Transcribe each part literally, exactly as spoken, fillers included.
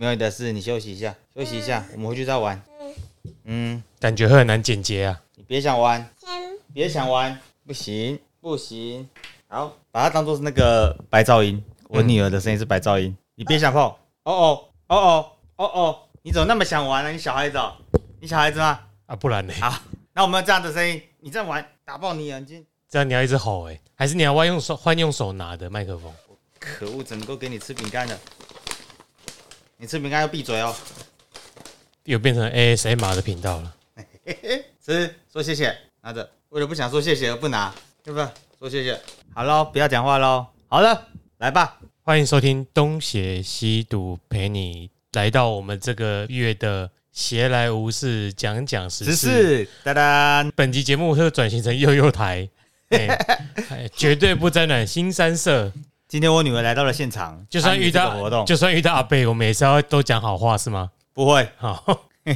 没有你的事，你休息一下，休息一下，我们回去再玩。嗯，感觉会很难剪接啊。你别想玩，别想玩，不行不行。好，把它当作是那个白噪音，我女儿的声音是白噪音。嗯、你别想碰，哦哦哦哦哦哦，你怎么那么想玩呢、啊？你小孩子、哦，你小孩子吗？啊，不然呢？好，那我们这样的声音，你这样玩打爆你眼睛。这样你要一直吼哎、欸，还是你要换用手换用手拿的麦克风？可恶，怎么够给你吃饼干的？你吃饼干要闭嘴哦！又变成 A S M R 的频道了。吃，说谢谢，拿着。为了不想说谢谢而不拿，对不对？说谢谢。好喽，不要讲话喽。好了，来吧。欢迎收听东邪西毒，陪你来到我们这个月的邪来无事讲讲时事。哒哒。本集节目会转型成幼幼台，欸、绝对不沾染新三色。今天我女儿来到了现场，就算遇到活动，就算遇到阿贝，我们也是要都讲好话，是吗？不会，好，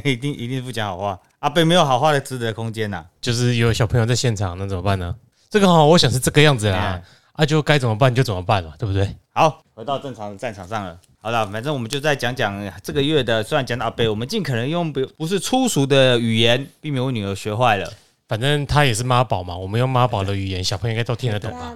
一定一定不讲好话。阿贝没有好话的值得空间呐、啊。就是有小朋友在现场，那怎么办呢？这个好，我想是这个样子啦。啊，啊就该怎么办就怎么办了，对不对？好，回到正常的战场上了。好了，反正我们就再讲讲这个月的，虽然讲到阿贝，我们尽可能用不是粗俗的语言，避免我女儿学坏了。反正她也是妈宝嘛，我们用妈宝的语言，小朋友应该都听得懂吧？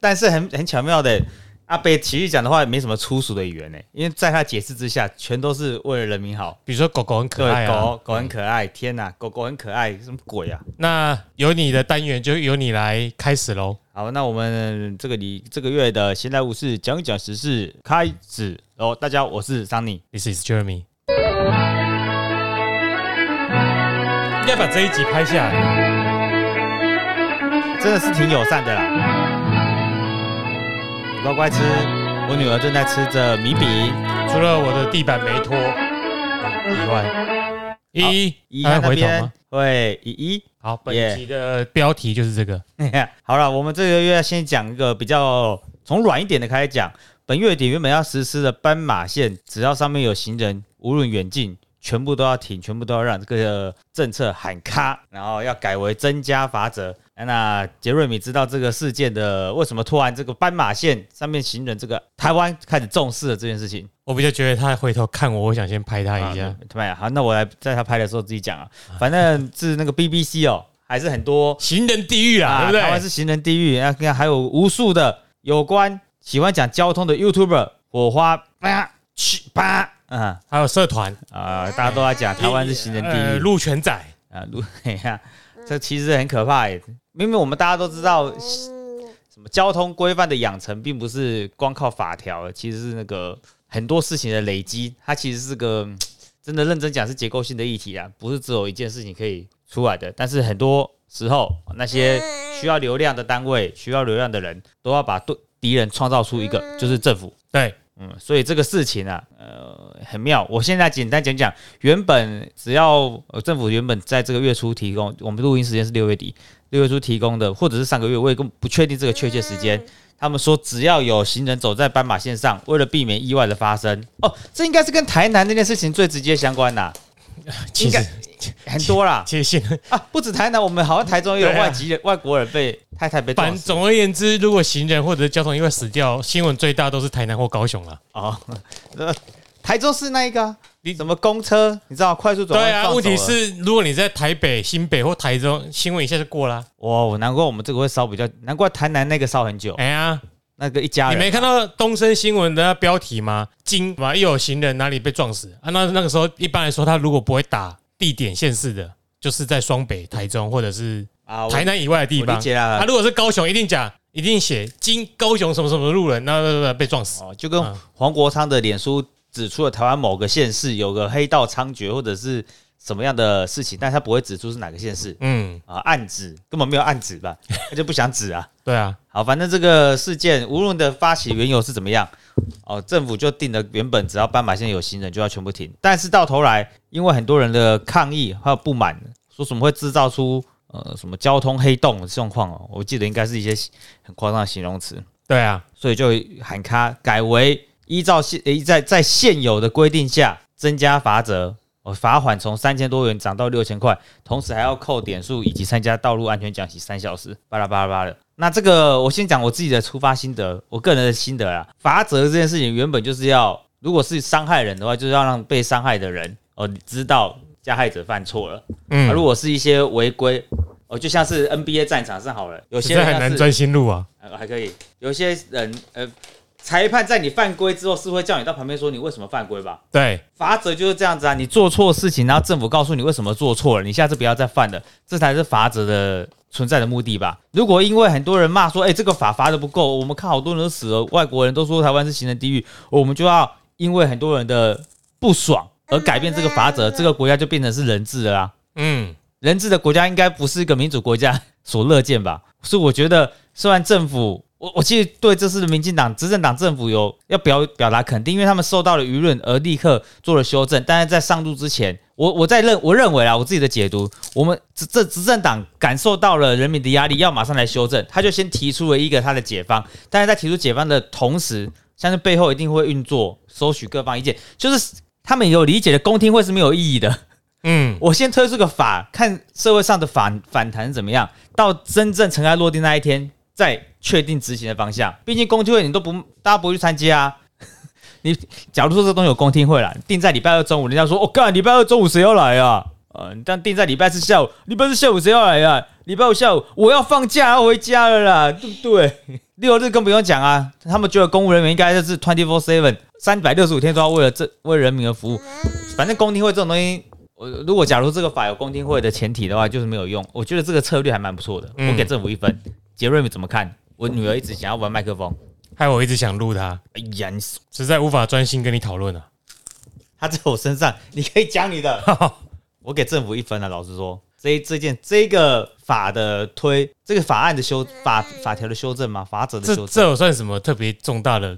但是 很, 很巧妙的，阿伯其实讲的话也没什么粗俗的语言呢，因为在他解释之下，全都是为了人民好。比如说狗狗很可爱、啊，狗狗很可爱，天哪、啊，狗狗很可爱，什么鬼啊？那由你的单元就由你来开始喽。好，那我们这个里这个月的闲来无事讲讲时事开始喽。大家好，我是 Sunny， This is Jeremy。应该把这一集拍下来，真的是挺友善的啦。乖乖吃，我女儿正在吃着米饼。除了我的地板没拖以外，一一还会回头吗？会一一。好，本集的标题就是这个。好了，我们这个月先讲一个比较从软一点的开始讲。本月底原本要实施的斑马线，只要上面有行人，无论远近，全部都要停，全部都要让这个政策喊卡，然后要改为增加罚则。那杰瑞米知道这个事件的为什么突然这个斑马线上面行人这个台湾开始重视了这件事情，我比较觉得他回头看我，我想先拍他一下。啊、好，那我来在他拍的时候自己讲啊，反正是那个 B B C 哦，还是很多行人地狱啊，对不对？台湾是行人地狱，啊，还有无数的有关喜欢讲交通的 YouTuber 火花啪去啪啊，还有社团啊、呃，大家都在讲台湾是行人地狱，路权仔啊，路哎呀，这其实很可怕耶。明明我们大家都知道，什么交通规范的养成，并不是光靠法条，其实是那个很多事情的累积。它其实是个真的认真讲是结构性的议题啊，不是只有一件事情可以出来的。但是很多时候，那些需要流量的单位、需要流量的人都要把对敌人创造出一个，就是政府。对，嗯，所以这个事情啊，呃，很妙。我现在简单讲讲，原本只要、呃、政府原本在这个月初提供，我们录音时间是六月底。六月初提供的，或者是上个月，我也不确定这个确切时间。他们说，只要有行人走在斑马线上，为了避免意外的发生，哦，这应该是跟台南那件事情最直接相关啦。其实很多啦，其实啊，不止台南，我们好像台中也有外籍人、啊、外国人被太太被撞死。反总而言之，如果行人或者交通意外死掉，新闻最大都是台南或高雄啦。哦，呃、台中是那一个。你怎么公车？你知道快速转弯？对啊，问题是如果你在台北、新北或台中，新闻一下就过了、啊。哇，难怪我们这个会烧比较，难怪台南那个烧很久。哎呀，那个一家人，你没看到东森新闻的标题吗？惊嘛，又有行人哪里被撞死啊？那那个时候一般来说，他如果不会打地点县市的，就是在双北、台中或者是台南以外的地方。他、啊啊、如果是高雄，一定讲。一定写经高雄什么什么路人，那被撞死、哦、就跟黄国昌的脸书指出了台湾某个县市有个黑道猖獗或者是什么样的事情，但他不会指出是哪个县市，嗯啊，暗指根本没有暗指吧，他就不想指啊。对啊，好，反正这个事件无论的发起缘由是怎么样，哦，政府就定了原本只要斑马线有行人就要全部停，但是到头来因为很多人的抗议还有不满，说什么会制造出。呃，什么交通黑洞的状况哦，我记得应该是一些很夸张的形容词。对啊，所以就喊卡改为依照现、欸、在在现有的规定下增加罚则，哦，罚款从三千多元涨到六千块，同时还要扣点数以及参加道路安全讲习三小时，巴拉巴拉巴拉的。那这个我先讲我自己的出发心得，我个人的心得啦。罚则这件事情原本就是要如果是伤害人的话，就是要让被伤害的人哦知道加害者犯错了。嗯，啊、如果是一些违规哦，就像是 N B A 战场上好了，有些人很难专心录啊、呃，还可以。有些人呃，裁判在你犯规之后是会叫你到旁边说你为什么犯规吧？对，罚则就是这样子啊，你做错事情，然后政府告诉你为什么做错了，你下次不要再犯了，这才是罚则的存在的目的吧。如果因为很多人骂说，哎、欸，这个法罚的不够，我们看好多人都死了，外国人都说台湾是行人地狱，我们就要。因为很多人的不爽而改变这个法则，这个国家就变成是人治了啊。嗯，人治的国家应该不是一个民主国家所乐见吧？所以我觉得，虽然政府，我我其实对这次的民进党执政党政府有要表表达肯定，因为他们受到了舆论而立刻做了修正。但是在上路之前，我我在认我认为啦，我自己的解读，我们这执政党感受到了人民的压力，要马上来修正，他就先提出了一个他的解方。但是在提出解方的同时，像是背后一定会运作收取各方意见，就是他们有理解的公听会是没有意义的。嗯，我先推出个法，看社会上的反反弹怎么样，到真正尘埃落定那一天再确定执行的方向。毕竟公听会你都不，大家不会去参加啊。你假如说这东西有公听会啦，定在礼拜二中午，人家说我干，礼拜二中午谁要来啊？呃，但定在礼拜四下午，礼拜四下午谁要来啊？礼拜五下午我要放假要回家了啦，对不对？六日更不用讲啊，他们觉得公务人员应该就是 二十四小时 三百六十五天都要为了这为人民而服务。反正公听会这种东西，我如果假如这个法有公听会的前提的话，就是没有用。我觉得这个策略还蛮不错的，我给政府一分。杰瑞米怎么看？我女儿一直想要玩麦克风，害我一直想录她。哎呀，你实在无法专心跟你讨论啊。她在我身上，你可以讲你的。我给政府一分啊，老实说。这这件这个法的推，这个法案的修法法条的修正吗？法则的修正，这这有算什么特别重大的？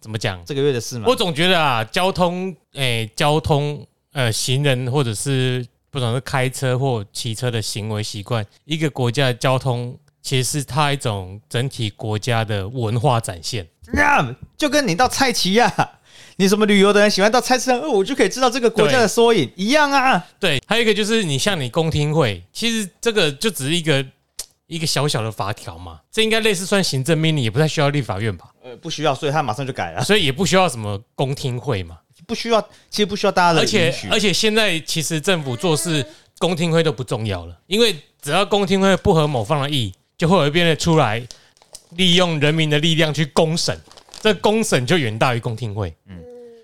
怎么讲？这个月的事吗？我总觉得啊，交通诶，交通呃，行人或者是不管是开车或骑车的行为习惯，一个国家的交通其实是它一种整体国家的文化展现。啊、就跟你到菜奇亚、啊。你什么旅游的人喜欢到菜市场，我就可以知道这个国家的缩影一样啊。对，还有一个就是你像你公听会，其实这个就只是一个一个小小的法条嘛，这应该类似算行政命令，也不太需要立法院吧？呃，不需要，所以他马上就改了，所以也不需要什么公听会嘛，不需要，其实不需要大家的允许。而且而且现在其实政府做事公听会都不重要了，因为只要公听会不合某方的意，就会有一边的出来利用人民的力量去公审。这公审就远大于公听会，嗯，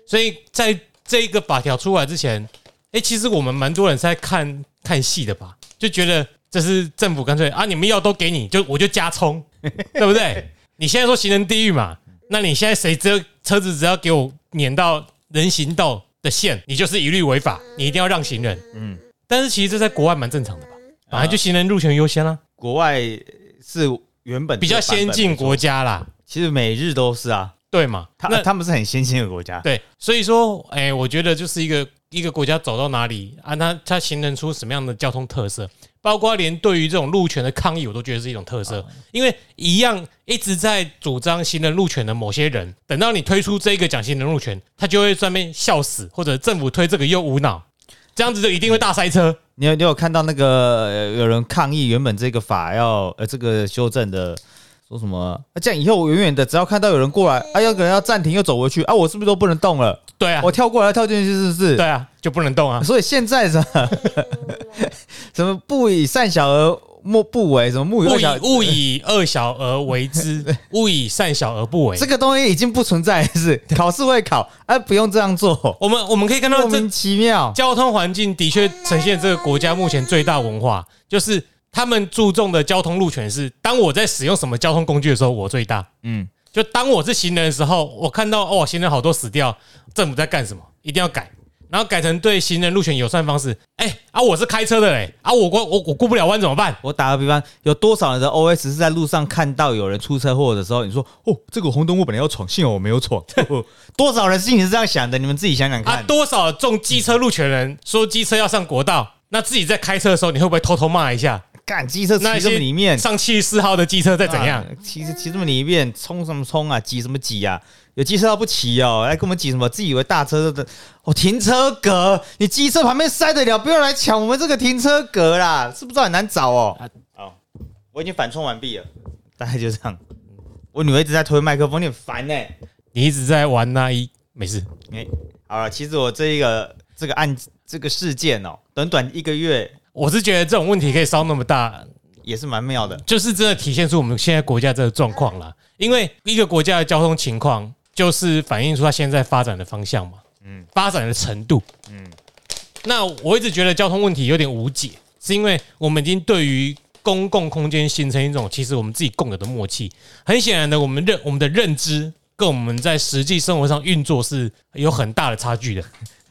所以在这个法条出来之前，欸、其实我们蛮多人是在看看戏的吧，就觉得这是政府干脆啊，你们要都给你，就我就加充，对不对？你现在说行人地狱嘛，那你现在谁只车子只要给我碾到人行道的线，你就是一律违法，你一定要让行人，嗯，但是其实这在国外蛮正常的吧，本来就行人路权优先啦、啊啊，国外是原本比较先进国家啦。其实每日都是啊，对嘛？他他们是很先进的国家，对，所以说，哎、欸，我觉得就是一个一个国家走到哪里啊，它它形成出什么样的交通特色，包括连对于这种路权的抗议，我都觉得是一种特色，嗯、因为一样一直在主张行人路权的某些人，等到你推出这个讲行人路权，他就会在那边笑死，或者政府推这个又无脑，这样子就一定会大塞车。嗯、你有你有看到那个有人抗议原本这个法要呃这个修正的？说什么？啊、这样以后我远远的，只要看到有人过来，啊，有个人要暂停又走回去，啊，我是不是都不能动了？对啊，我跳过来跳进去是不是？对啊，就不能动啊。所以现在什么什么不以善小而莫不为，什么勿以恶小勿以恶小而为之，勿以善小而不为。这个东西已经不存在，是考试会考，啊，不用这样做。我们我们可以看到莫名其妙，交通环境的确呈现这个国家目前最大文化，就是。他们注重的交通路权是，当我在使用什么交通工具的时候，我最大。嗯，就当我是行人的时候，我看到哦，行人好多死掉，政府在干什么？一定要改，然后改成对行人路权友善方式。哎、欸、啊，我是开车的嘞、欸，啊，我过我我过不了弯怎么办？我打个比方，有多少人的 O S 是在路上看到有人出车祸的时候，你说哦，这个红灯我本来要闯，幸好我没有闯。多少人心里是这样想的？你们自己想想看。啊，多少中机车路权人说机车要上国道，那自己在开车的时候，你会不会偷偷骂一下？干机车骑这么里面，上七四号的机车在怎样？骑骑、啊、这么里面，冲什么冲啊？挤什么挤啊？有机车道不骑哦，来跟我们挤什么？自以为大车的哦，停车格，你机车旁边塞得了，不要来抢我们这个停车格啦，是不是很难找哦？啊、好，我已经反冲完毕了，大概就这样。我女儿一直在推麦克风，你很烦哎、欸，你一直在玩那一没事。哎、欸，好了，其实我这一个这个案这个事件哦，短短一个月，我是觉得这种问题可以烧那么大，也是蛮妙的，就是真的体现出我们现在国家这个状况啦。因为一个国家的交通情况，就是反映出它现在发展的方向嘛，嗯，发展的程度，嗯。那我一直觉得交通问题有点无解，是因为我们已经对于公共空间形成一种其实我们自己共有的默契。很显然的，我们认我们的认知跟我们在实际生活上运作是有很大的差距的。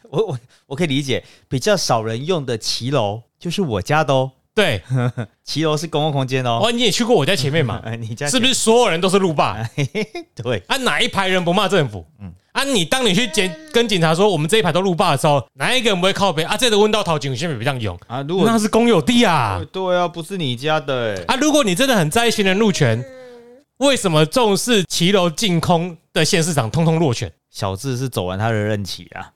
我我我可以理解，比较少人用的骑楼就是我家的哦。对，骑楼是公共空间哦。哦，你也去过我家前面嘛？你家是不是所有人都是路霸？对啊，哪一排人不骂政府？嗯啊，你当你去检跟警察说我们这一排都路霸的时候，哪一个人不会靠北啊？这个问到头警先比较勇啊，如果那是公有地啊，对啊，不是你家的、欸、啊。如果你真的很在意行人路权，为什么重视骑楼净空的县市长通通落选？小智是走完他的任期啊。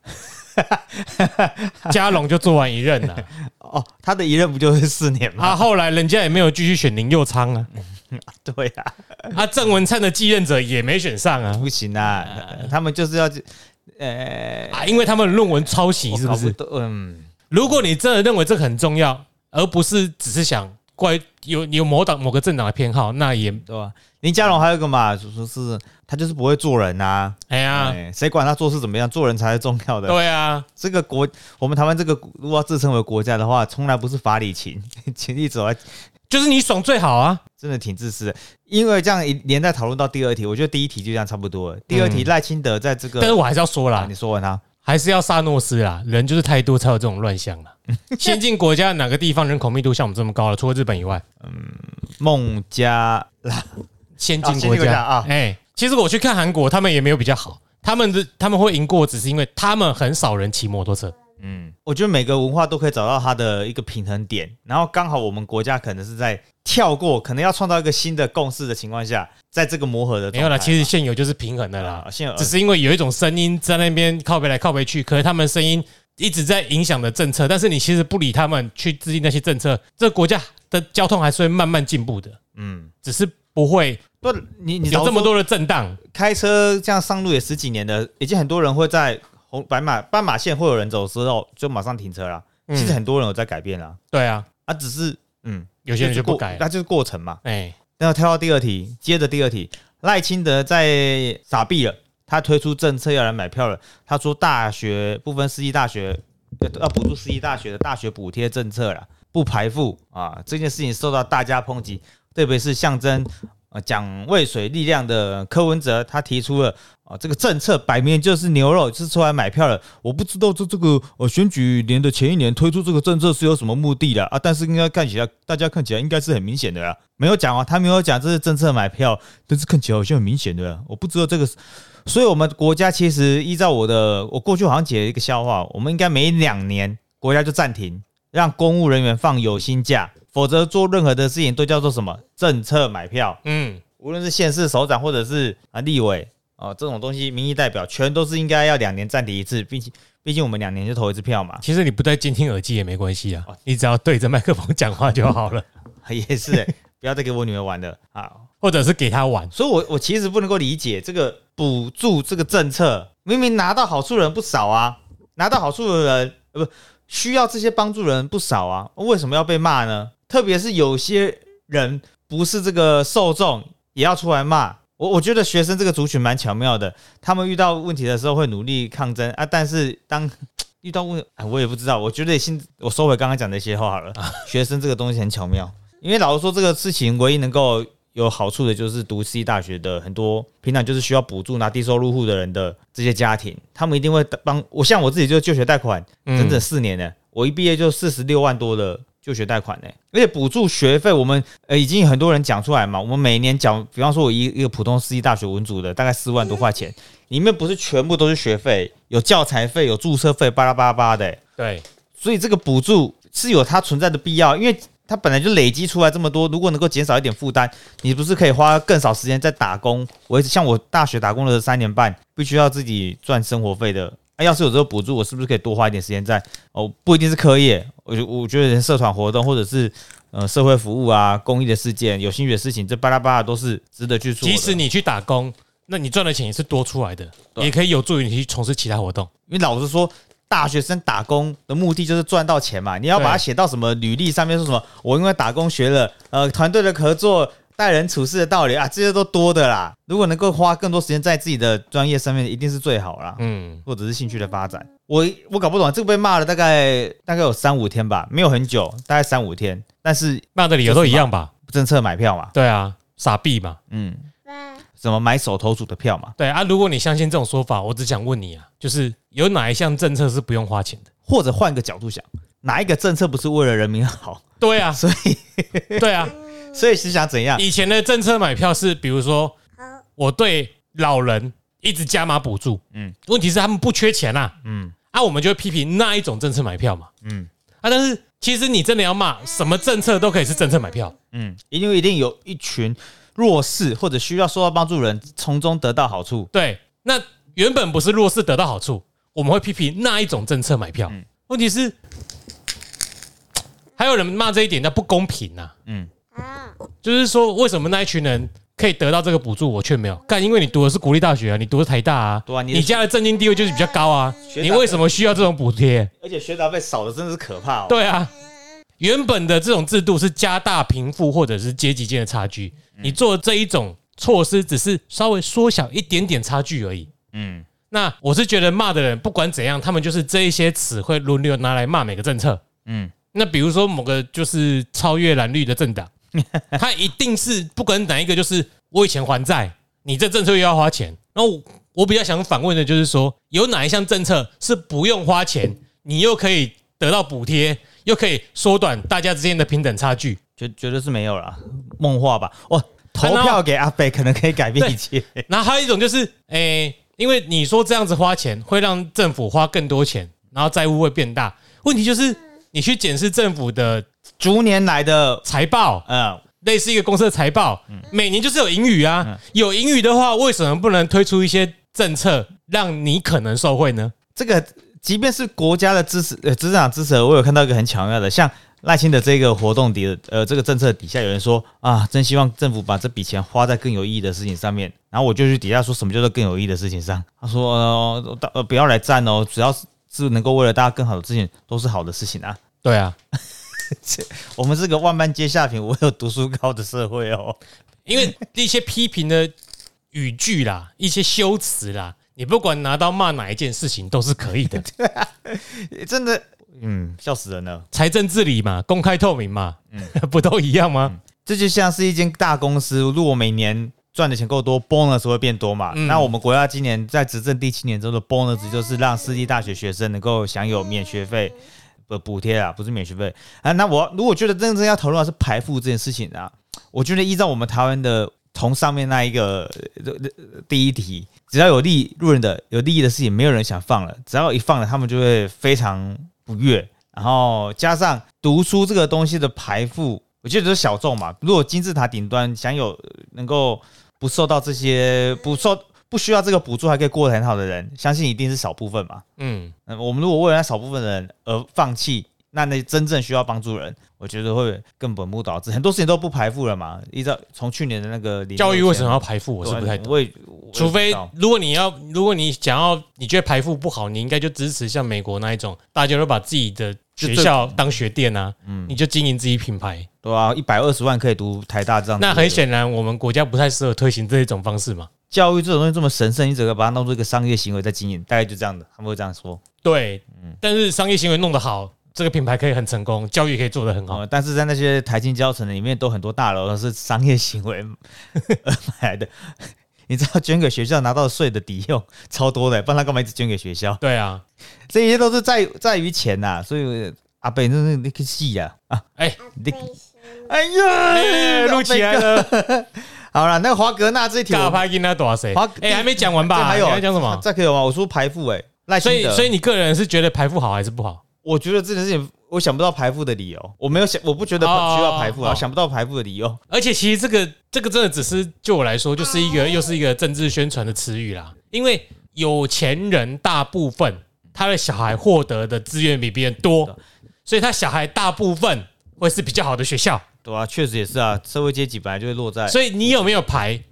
嘉龙就做完一任了、啊，哦，他的一任不就是四年吗？啊，后来人家也没有继续选林佑昌啊，对啊，啊，郑文灿的继任者也没选上啊，不行啊，呃、他们就是要，呃、啊，因为他们论文抄袭是不是？嗯，如果你真的认为这个很重要，而不是只是想怪有有某党某个政党的偏好，那也对吧、啊？林佳龙还有一个嘛，说是他就是不会做人啊，哎呀，谁管他做事怎么样？做人才是重要的。对啊，这个国，我们台湾这个如果要自称为国家的话，从来不是法理情，情理走来就是你爽最好啊，真的挺自私的。因为这样连带讨论到第二题，我觉得第一题就这样差不多了。第二题赖、嗯、清德在这个，但是我还是要说啦，啊、你说完啊。还是要萨诺斯啦，人就是太多才有这种乱象啦。先进国家哪个地方人口密度像我们这么高了？除了日本以外，嗯，孟加拉先进国家啊，哎、哦欸，其实我去看韩国，他们也没有比较好，他们的他们会赢过，只是因为他们很少人骑摩托车。嗯，我觉得每个文化都可以找到它的一个平衡点，然后刚好我们国家可能是在跳过，可能要创造一个新的共识的情况下，在这个磨合的状态没有啦，其实现有就是平衡的啦，啊、现有只是因为有一种声音在那边靠北来靠北去，可是他们声音一直在影响的政策，但是你其实不理他们去制定那些政策，这个国家的交通还是会慢慢进步的，嗯，只是不会。不，你你有这么多的震荡，开车这样上路也十几年了，已经很多人会在。斑马斑马线会有人走之后，就马上停车啦、嗯。其实很多人有在改变啦。对啊，啊，只是嗯，有些人就不改，那就是过程嘛。哎、欸，然后跳到第二题，接着第二题，赖清德在撒币了，他推出政策要来买票了。他说大学不分私立大学，要补助私立大学的大学补贴政策啦，不排富啊，这件事情受到大家抨击，特别是象征。呃，讲渭水力量的柯文哲，他提出了啊，这个政策摆明就是牛肉，就是出来买票了。我不知道这这个呃选举年的前一年推出这个政策是有什么目的的啊，但是应该看起来大家看起来应该是很明显的啦。没有讲哦，他没有讲这是政策买票，但是看起来好像很明显的啦。我不知道这个，所以我们国家其实依照我的，我过去好像解了一个笑话，我们应该每两年国家就暂停，让公务人员放有薪假。否则做任何的事情都叫做什么政策买票？嗯，无论是县市首长或者是啊立委啊这种东西，民意代表全都是应该要两年暂停一次，毕竟毕竟我们两年就投一次票嘛。其实你不戴监听耳机也没关系啊，你只要对着麦克风讲话就好了。也是、欸，不要再给我女儿玩了啊，或者是给她玩。所以我，我我其实不能够理解这个补助这个政策，明明拿到好处的人不少啊，拿到好处的人呃不需要这些帮助的人不少啊，为什么要被骂呢？特别是有些人不是这个受众，也要出来骂我。我觉得学生这个族群蛮巧妙的，他们遇到问题的时候会努力抗争啊，但是当遇到问题、哎，我也不知道。我觉得现我收回刚刚讲的一些话好了、啊。学生这个东西很巧妙，因为老实说，这个事情唯一能够有好处的就是读私立大学的很多平常就是需要补助拿低收入户的人的这些家庭，他们一定会帮我。像我自己就就学贷款整整四年了、嗯，我一毕业就四十六万多了。就学贷款呢、欸，而且补助学费，我们呃已经有很多人讲出来嘛。我们每年讲，比方说我一一个普通私立大学文组的，大概四万多块钱，里面不是全部都是学费，有教材费，有注册费，巴拉巴拉巴拉的、欸。对，所以这个补助是有它存在的必要，因为它本来就累积出来这么多，如果能够减少一点负担，你不是可以花更少时间在打工？我像我大学打工了三年半，必须要自己赚生活费的。啊、要是有这个补助，我是不是可以多花一点时间在哦？不一定是科业，我我觉得社团活动或者是呃社会服务啊、公益的事件、有兴趣的事情，这巴拉巴拉都是值得去做的。即使你去打工，那你赚的钱也是多出来的，也可以有助于你去从事其他活动。因为老实说，大学生打工的目的就是赚到钱嘛，你要把它写到什么履历上面，说什么我因为打工学了呃团队的合作、待人处事的道理啊，这些都多的啦。如果能够花更多时间在自己的专业上面，一定是最好啦。嗯，或者是兴趣的发展。我我搞不懂，这个被骂了大概大概有三五天吧，没有很久，大概三五天。但是骂的理由都一样吧？政策买票嘛？对啊，傻逼嘛？嗯。怎么买手头组的票嘛？对啊，如果你相信这种说法，我只想问你啊，就是有哪一项政策是不用花钱的？或者换个角度想，哪一个政策不是为了人民好？对啊，所以对啊，所以是想怎样？以前的政策买票是，比如说我对老人一直加码补助，嗯，问题是他们不缺钱啊，嗯，啊，我们就会批评那一种政策买票嘛，嗯，啊，但是其实你真的要骂，什么政策都可以是政策买票，嗯，因为一定有一群弱势或者需要受到帮助人从中得到好处。对，那原本不是弱势得到好处，我们会批评那一种政策买票。嗯、问题是，还有人骂这一点，那不公平啊！嗯，就是说为什么那一群人可以得到这个补助，我却没有？干，因为你读的是国立大学啊，你读的是台大啊，啊你家的政经地位就是比较高啊，你为什么需要这种补贴？而且学杂费少的真的是可怕哦。对啊。原本的这种制度是加大贫富或者是阶级间的差距，你做这一种措施只是稍微缩小一点点差距而已。嗯，那我是觉得骂的人不管怎样，他们就是这一些词会轮流拿来骂每个政策。嗯，那比如说某个就是超越蓝绿的政党，他一定是不管哪一个，就是我以前还债，你这政策又要花钱。然后我比较想反问的就是说，有哪一项政策是不用花钱，你又可以得到补贴？又可以缩短大家之间的平等差距，绝绝对是没有啦，梦话吧。哦，投票给阿北可能可以改变一切。然后还有一种就是，诶、欸，因为你说这样子花钱会让政府花更多钱，然后债务会变大。问题就是你去检视政府的逐年来的财报，嗯，类似一个公司的财报，嗯、每年就是有盈余啊。嗯、有盈余的话，为什么不能推出一些政策让你可能受惠呢？这个。即便是国家的支持，呃，执政党支持，我有看到一个很巧妙的，像赖清德这个活动底，呃，这个政策底下有人说啊，真希望政府把这笔钱花在更有意义的事情上面。然后我就去底下说什么叫做更有意义的事情上，他说呃，呃不要来战哦，只要是能够为了大家更好的事情，都是好的事情啊。对啊，我们是个万般皆下品，唯有读书高的社会哦。因为一些批评的语句啦，一些修辞啦。你不管拿到骂哪一件事情都是可以的。对啊，真的，嗯，笑死人了。财政治理嘛，公开透明嘛，嗯、不都一样吗、嗯？这就像是一间大公司，如果每年赚的钱够多 ，bonus 会变多嘛。嗯、那我们国家今年在执政第七年之后的 bonus 就是让私立大学学生能够享有免学费的补贴啊，不是免学费啊。那我如果觉得真正要讨论的是排富这件事情啊，我觉得依照我们台湾的。从上面那一个第一题，只要有利润的、有利益的事情，没有人想放了。只要一放了，他们就会非常不悦。然后加上读书这个东西的排富，我觉得就是小众嘛。如果金字塔顶端享有能够不受到这些、不受不需要这个补助还可以过得很好的人，相信一定是少部分嘛。嗯，嗯我们如果为了那少部分的人而放弃。那那真正需要帮助人，我觉得会更本末倒置，很多事情都不排富了嘛。依照从去年的那个教育为什么要排富，我是不太懂。除非如果你要，如果你想要，你觉得排富不好，你应该就支持像美国那一种，大家都把自己的学校当学店啊，嗯、你就经营自己品牌。对啊，一百二十万可以读台大这样。那很显然，我们国家不太适合推行这一种方式嘛。教育这种东西这么神圣，你整个把它当做一个商业行为在经营，大概就这样的，他们会这样说。对，嗯、但是商业行为弄得好。这个品牌可以很成功，教育可以做得很好，嗯、但是在那些台清交城里面，都很多大楼都是商业行为而买来的。你知道捐给学校拿到税的抵用超多的，不然他干嘛一直捐给学校？对啊，这些都是在在于钱呐、啊。所以阿北真是你可惜呀啊！哎、欸，你哎呀，录、欸、起来了。好了，那个华格纳这条，拍给他多少谁？华哎、欸、还没讲完吧？还有还讲什么？再可以吗？我说排富哎、欸，所以所以你个人是觉得排富好还是不好？我觉得这件事情，我想不到排富的理由。我没有想，我不觉得需要排富啊， oh, 想不到排富的理由。而且其实这个这个真的只是就我来说，就是一个又是一个政治宣传的词语啦。因为有钱人大部分他的小孩获得的资源比别人多，所以他小孩大部分会是比较好的学校。对啊，确实也是啊，社会阶级本来就会落在。所以你有没有排？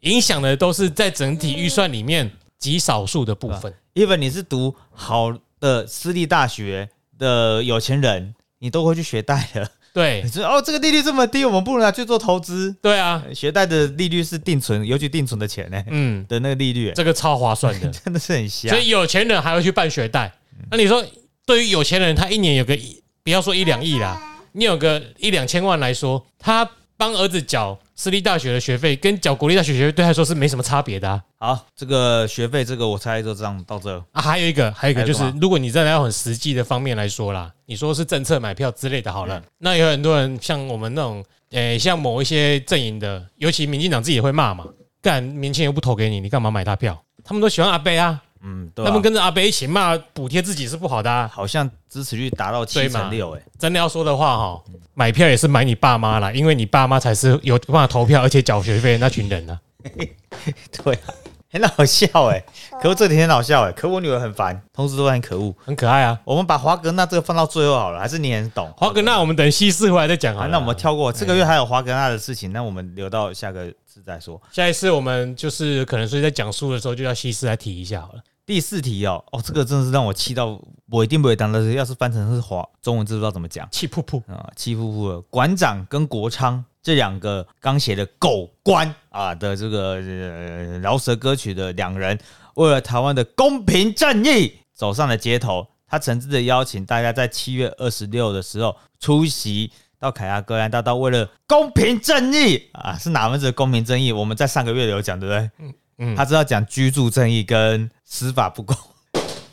影响的都是在整体预算里面极少数的部分。even 你是读好的私立大学的有钱人，你都会去学贷的。对，你说哦，这个利率这么低，我们不如拿去做投资。对啊，学贷的利率是定存，尤其定存的钱呢、欸，嗯，的那个利率、欸，这个超划算的，真的是很瞎。所以有钱人还会去办学贷。那你说，对于有钱人，他一年有个不要说一两亿啦，你有个一两千万来说，他帮儿子缴私立大学的学费，跟缴国立大学学费对他来说是没什么差别的、啊。好，这个学费这个我猜就这样到这啊。还有一个，还有一个就是，如果你真的要很实际的方面来说啦，你说是政策买票之类的，好了，嗯、那有很多人像我们那种，诶、欸，像某一些阵营的，尤其民进党自己也会骂嘛，干年轻人又不投给你，你干嘛买他票？他们都喜欢阿伯啊。嗯，对、啊，他们跟着阿伯一起骂，补贴自己是不好的、啊，好像支持率达到七成六，哎，真的要说的话哈，买票也是买你爸妈啦，因为你爸妈才是有办法投票而且缴学费的那群人啊。对啊，很好笑哎、欸，可恶，这几天很好笑哎、欸，可我女儿很烦，同时都很可恶，很可爱啊。我们把华格纳这个放到最后好了，还是你很懂华格纳，我们等西式回来再讲好了、啊。那我们跳过这个月还有华格纳的事情，那我们留到下个次再说。下一次我们就是可能所以在讲述的时候就要西式来提一下好了。第四题哦，哦，这个真的是让我气到，我一定不会当的。要是翻成是华中文字不知道怎么讲，气噗噗啊，气噗噗的。馆长跟国昌这两个刚写的狗官啊的这个、呃、饶舌歌曲的两人，为了台湾的公平正义走上了街头。他诚挚的邀请大家在七月二十六的时候出席到凯亚格兰大道，为了公平正义啊，是哪门子的公平正义？我们在上个月有讲，对不对？嗯嗯、他知道讲居住正义跟司法不公，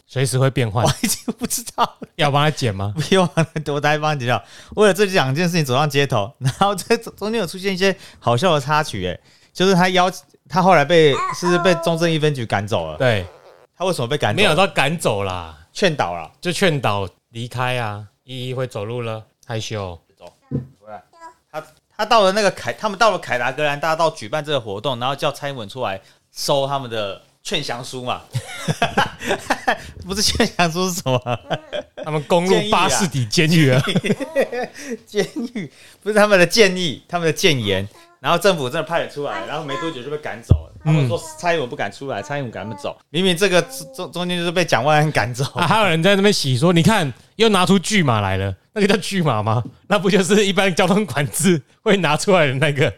随时会变换。我已经不知道了，要帮他剪吗？不用，我待会帮他剪掉。为了这两件事情走上街头，然后这中间有出现一些好笑的插曲、欸，就是他邀他后来被是被中正一分局赶走了。对，他为什么被赶走？没有到赶走啦，劝导啦，就劝导离开啊。依依会走路了，害羞走回来。他他到了那个凯，他们到了凯达格兰大道举办这个活动，然后叫蔡英文出来。收他们的劝降书嘛，不是劝降书是什么？他们攻入巴士底监狱啊，监狱不是他们的建议，他们的谏言。然后政府真的派人出来，然后没多久就被赶走了。他们说蔡英文不敢出来，蔡英文赶他们走。明明这个中中间就是被蒋万安赶走、啊，还有人在那边洗说，你看又拿出巨马来了，那个叫巨马吗？那不就是一般交通管制会拿出来的那个？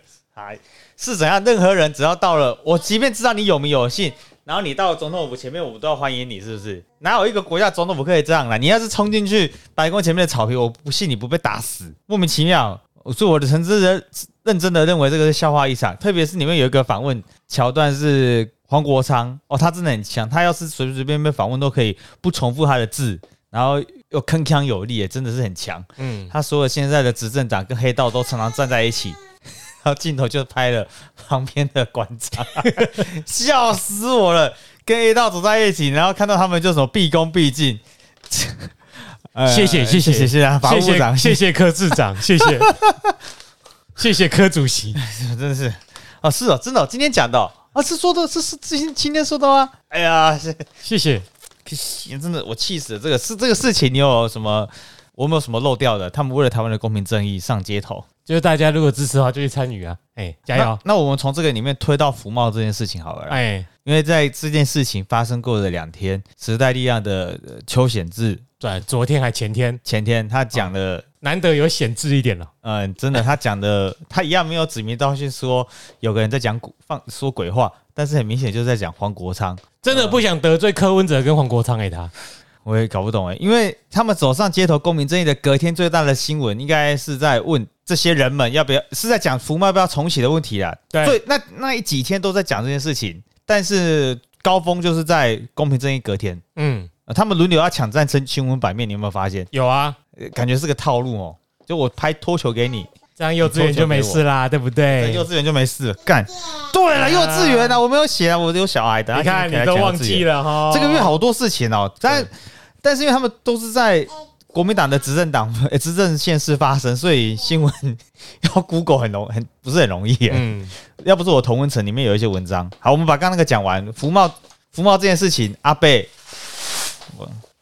是怎样？任何人只要到了，我即便知道你有名有姓，然后你到了总统府前面，我们都要欢迎你，是不是？哪有一个国家总统府可以这样啦？你要是冲进去白宫前面的草坪，我不信你不被打死，莫名其妙。所以我的诚挚的认真的认为这个是笑话一场，特别是里面有一个访问桥段是黄国昌哦，他真的很强，他要是随随便便访问都可以不重复他的字，然后又铿锵有力，真的是很强。嗯，他所有现在的执政党跟黑道都常常站在一起。然后镜头就拍了旁边的馆长，笑死我了！跟 A 道走在一起，然后看到他们就什么毕恭毕敬，谢谢谢谢谢谢啊，法务部长，谢谢柯市长，谢谢谢谢柯主席，真的是哦，是哦，真的、哦，今天讲的啊，是说的，是是今今天说的吗？哎呀，谢谢，真的我气死了！这个是这个事情，你有什么？我没有什么漏掉的，他们为了台湾的公平正义上街头，就是大家如果支持的话就去参与啊，哎、欸，加油！ 那, 那我们从这个里面推到服贸这件事情好了，哎、欸，因为在这件事情发生过的两天，时代力量的邱显智，对，昨天还前天，前天他讲的、哦、难得有显智一点了，嗯，真的，他讲的他一样没有指名道姓说有个人在讲放说鬼话，但是很明显就是在讲黄国昌，真的不想得罪柯文哲跟黄国昌给、欸、他。我也搞不懂哎、欸，因为他们走上街头公民正义的隔天，最大的新闻应该是在问这些人们要不要，是在讲服贸要不要重启的问题啦。对，所以那那几天都在讲这件事情，但是高峰就是在公平正义隔天。嗯，啊、他们轮流要抢占新闻版面，你有没有发现？有啊，感觉是个套路哦。就我拍拖球给你，这样幼稚园就没事啦，对不对？幼稚园就没事了，干。对了，幼稚园啊，我没有写啊，我有小孩的。你看，你都忘记了哈。这个月好多事情哦，但但是因为他们都是在国民党的执政党、欸、执政县市发生，所以新闻要 Google 很容很不是很容易耶。嗯，要不是我同温层里面有一些文章。好，我们把刚刚那个讲完，服贸服贸这件事情，阿贝，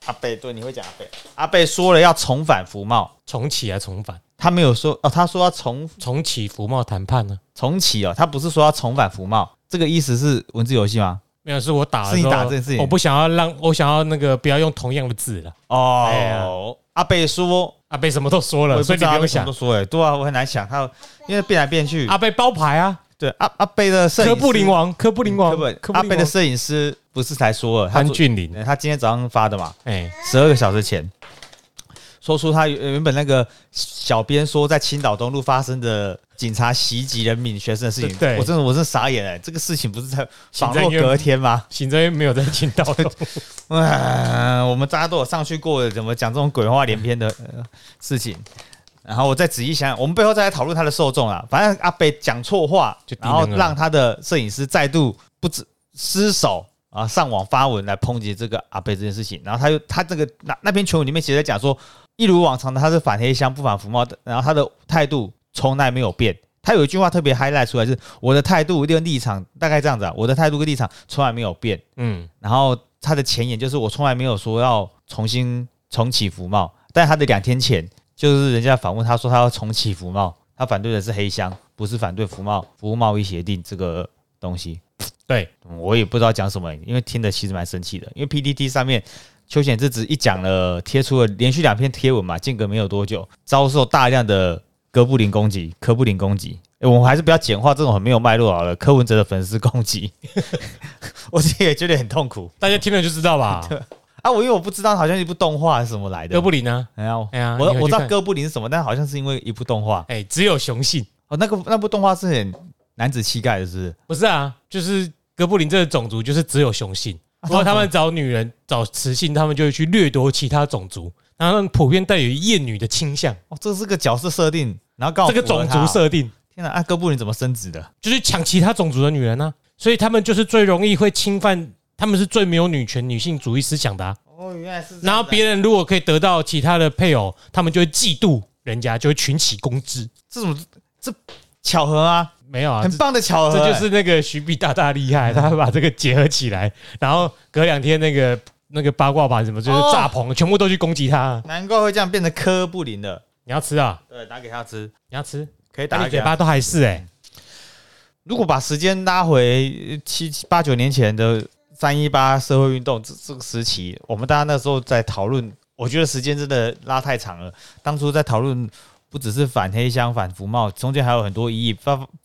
阿贝对，你会讲阿贝，阿贝说了要重返服贸，重启啊，重返。他没有说哦，他说要重重启服贸谈判呢、啊。重启哦，他不是说要重返服贸，这个意思是文字游戏吗？没有，是我打的时候，是你打这件事情，我不想要让我想要那个不要用同样的字了。哦，哎呀，阿贝说，阿贝什么都说了，我也不知道阿贝什么都说哎、欸，对啊，我很难想他，因为变来变去。阿贝包牌啊，对，阿阿贝的摄影师科布林王，科布林王，嗯、科布林王阿贝的摄影师不是才说了，潘俊麟、欸，他今天早上发的嘛，哎，十二个小时前。说出他原本那个小编说在青岛东路发生的警察袭击人民学生的事情，我真的我真的傻眼哎、欸！这个事情不是在网络隔天吗？行政院没有在青岛东路、啊，我们大家都有上去过的，怎么讲这种鬼话连篇的、呃、事情？然后我再仔细想想，我们背后再来讨论他的受众啊，反正阿北讲错话，然后让他的摄影师再度不知失手。啊，上网发文来抨击这个阿贝这件事情，然后他又他这个那那篇全文里面其实在讲说，一如往常的他是反黑箱不反服贸的，然后他的态度从来没有变。他有一句话特别 highlight 出来是我的态度跟立场大概这样子啊，我的态度跟立场从来没有变。嗯，然后他的前言就是我从来没有说要重新重启服贸，但他的两天前就是人家访问他说他要重启服贸，他反对的是黑箱，不是反对服贸服务贸易协定这个东西。对、嗯，我也不知道讲什么，因为听的其实蛮生气的。因为 P T T 上面邱显智只一讲了，贴出了连续两篇贴文嘛，间隔没有多久，遭受大量的哥布林攻击、科布林攻击。欸、我们还是不要简化这种很没有脉络好了。柯文哲的粉丝攻击，我自己也觉得很痛苦。大家听了就知道吧。啊，我因为我不知道，好像一部动画是什么来的。哥布林啊，哎呀，哎呀，我我知道哥布林是什么，但好像是因为一部动画。哎、欸，只有雄性哦，那个那部动画是很。男子气概的是不是？不是啊，就是哥布林这个种族就是只有雄性，然后他们找女人找雌性，他们就会去掠夺其他种族，然后他们普遍带有厌女的倾向。哦，这是个角色设定，然后刚好符合他、哦、这个种族设定。天哪，啊，哥布林怎么生殖的？就是抢其他种族的女人啊，所以他们就是最容易会侵犯，他们是最没有女权、女性主义思想的、啊。哦，原来是这样。然后别人如果可以得到其他的配偶，他们就会嫉妒人家，就会群起攻之。这种这巧合啊？没有啊，很棒的巧合、欸，这就是那个徐必大大厉害，他把这个结合起来，然后隔两天那个那个八卦版什么就是炸棚、哦，全部都去攻击他，难怪会这样变得科布林的。你要吃啊？对，拿给他吃。你要吃？可以打给他。你嘴巴都还是哎、欸嗯。如果把时间拉回七八九年前的三一八社会运动这这个时期，我们大家那时候在讨论，我觉得时间真的拉太长了。当初在讨论。不只是反黑箱、反服贸，中间还有很多疑义。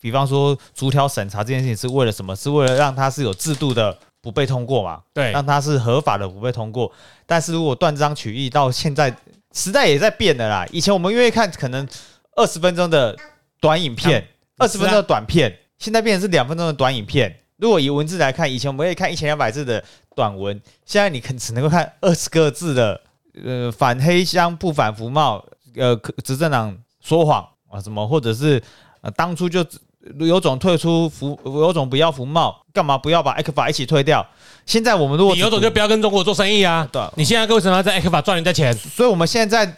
比方说，逐条审查这件事情是为了什么？是为了让它是有制度的不被通过嘛？对，让它是合法的不被通过。但是如果断章取义，到现在时代也在变的啦。以前我们愿意看可能二十分钟的短影片，二十分钟的短片，现在变成是两分钟的短影片。如果以文字来看，以前我们可以看一千两百字的短文，现在你可能只能够看二十个字的呃反黑箱不反服贸。呃，执政党说谎啊，什么，或者是、呃、当初就有种退出服，有种不要服贸，干嘛不要把 E C F A 一起退掉？现在我们如果你有种就不要跟中国做生意啊！对，你现在为什么要在 E C F A 赚人家钱？所以我们现在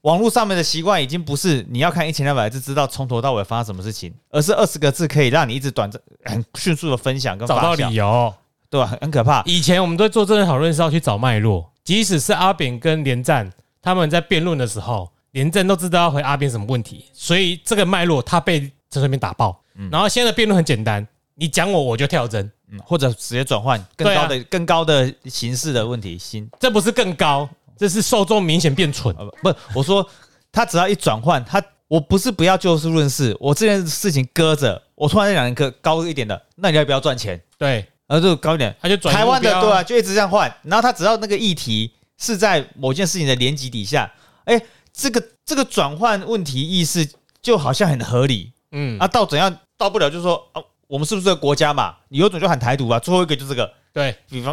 网络上面的习惯已经不是你要看一千两百字知道从头到尾发生什么事情，而是二十个字可以让你一直短很迅速的分享跟找到理由，对吧？很可怕。以前我们都做这种讨论是要去找脉络，即使是阿扁跟连战。他们在辩论的时候，连战都知道要回阿扁什么问题，所以这个脉络他被陈水扁打爆、嗯。然后现在的辩论很简单，你讲我我就跳针、嗯，或者直接转换更高的、啊、更高的形式的问题。这不是更高，这是受众明显变蠢。啊、不，我说他只要一转换，他我不是不要就事论事，我这件事情搁着，我突然讲一个高一点的，那你要不要赚钱？对，然后就高一点，他就转台湾的对啊，就一直这样换。然后他只要那个议题。是在某件事情的连结底下，哎、欸，这个这个转换问题意识就好像很合理，嗯，啊，到怎样到不了就说啊，我们是不是这个国家嘛？你有种就喊台独啊，最后一个就这个，对，比方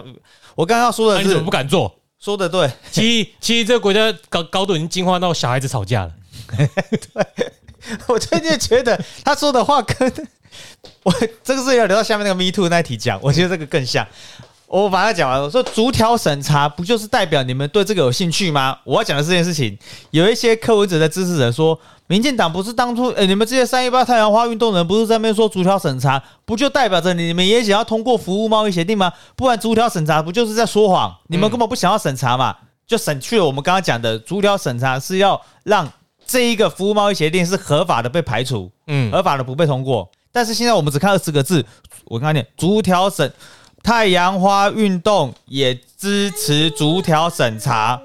我刚刚说的是、啊、你怎么不敢做？说的对，其实其实这个国家搞搞得已经进化到小孩子吵架了，对，我最近觉得他说的话跟我这个是要留到下面那个 Me Too 那一题讲，我觉得这个更像。我把它讲完了，我说逐条审查不就是代表你们对这个有兴趣吗？我要讲的这件事情，有一些柯文哲的支持者说，民进党不是当初、欸、你们这些三一八太阳花运动人不是在那边说逐条审查，不就代表着你们也想要通过服务贸易协定吗？不然逐条审查不就是在说谎？你们根本不想要审查嘛，就省去了我们刚刚讲的逐条审查是要让这一个服务贸易协定是合法的被排除，嗯，合法的不被通过。但是现在我们只看二十个字，我看见逐条审太阳花运动也支持逐条审查，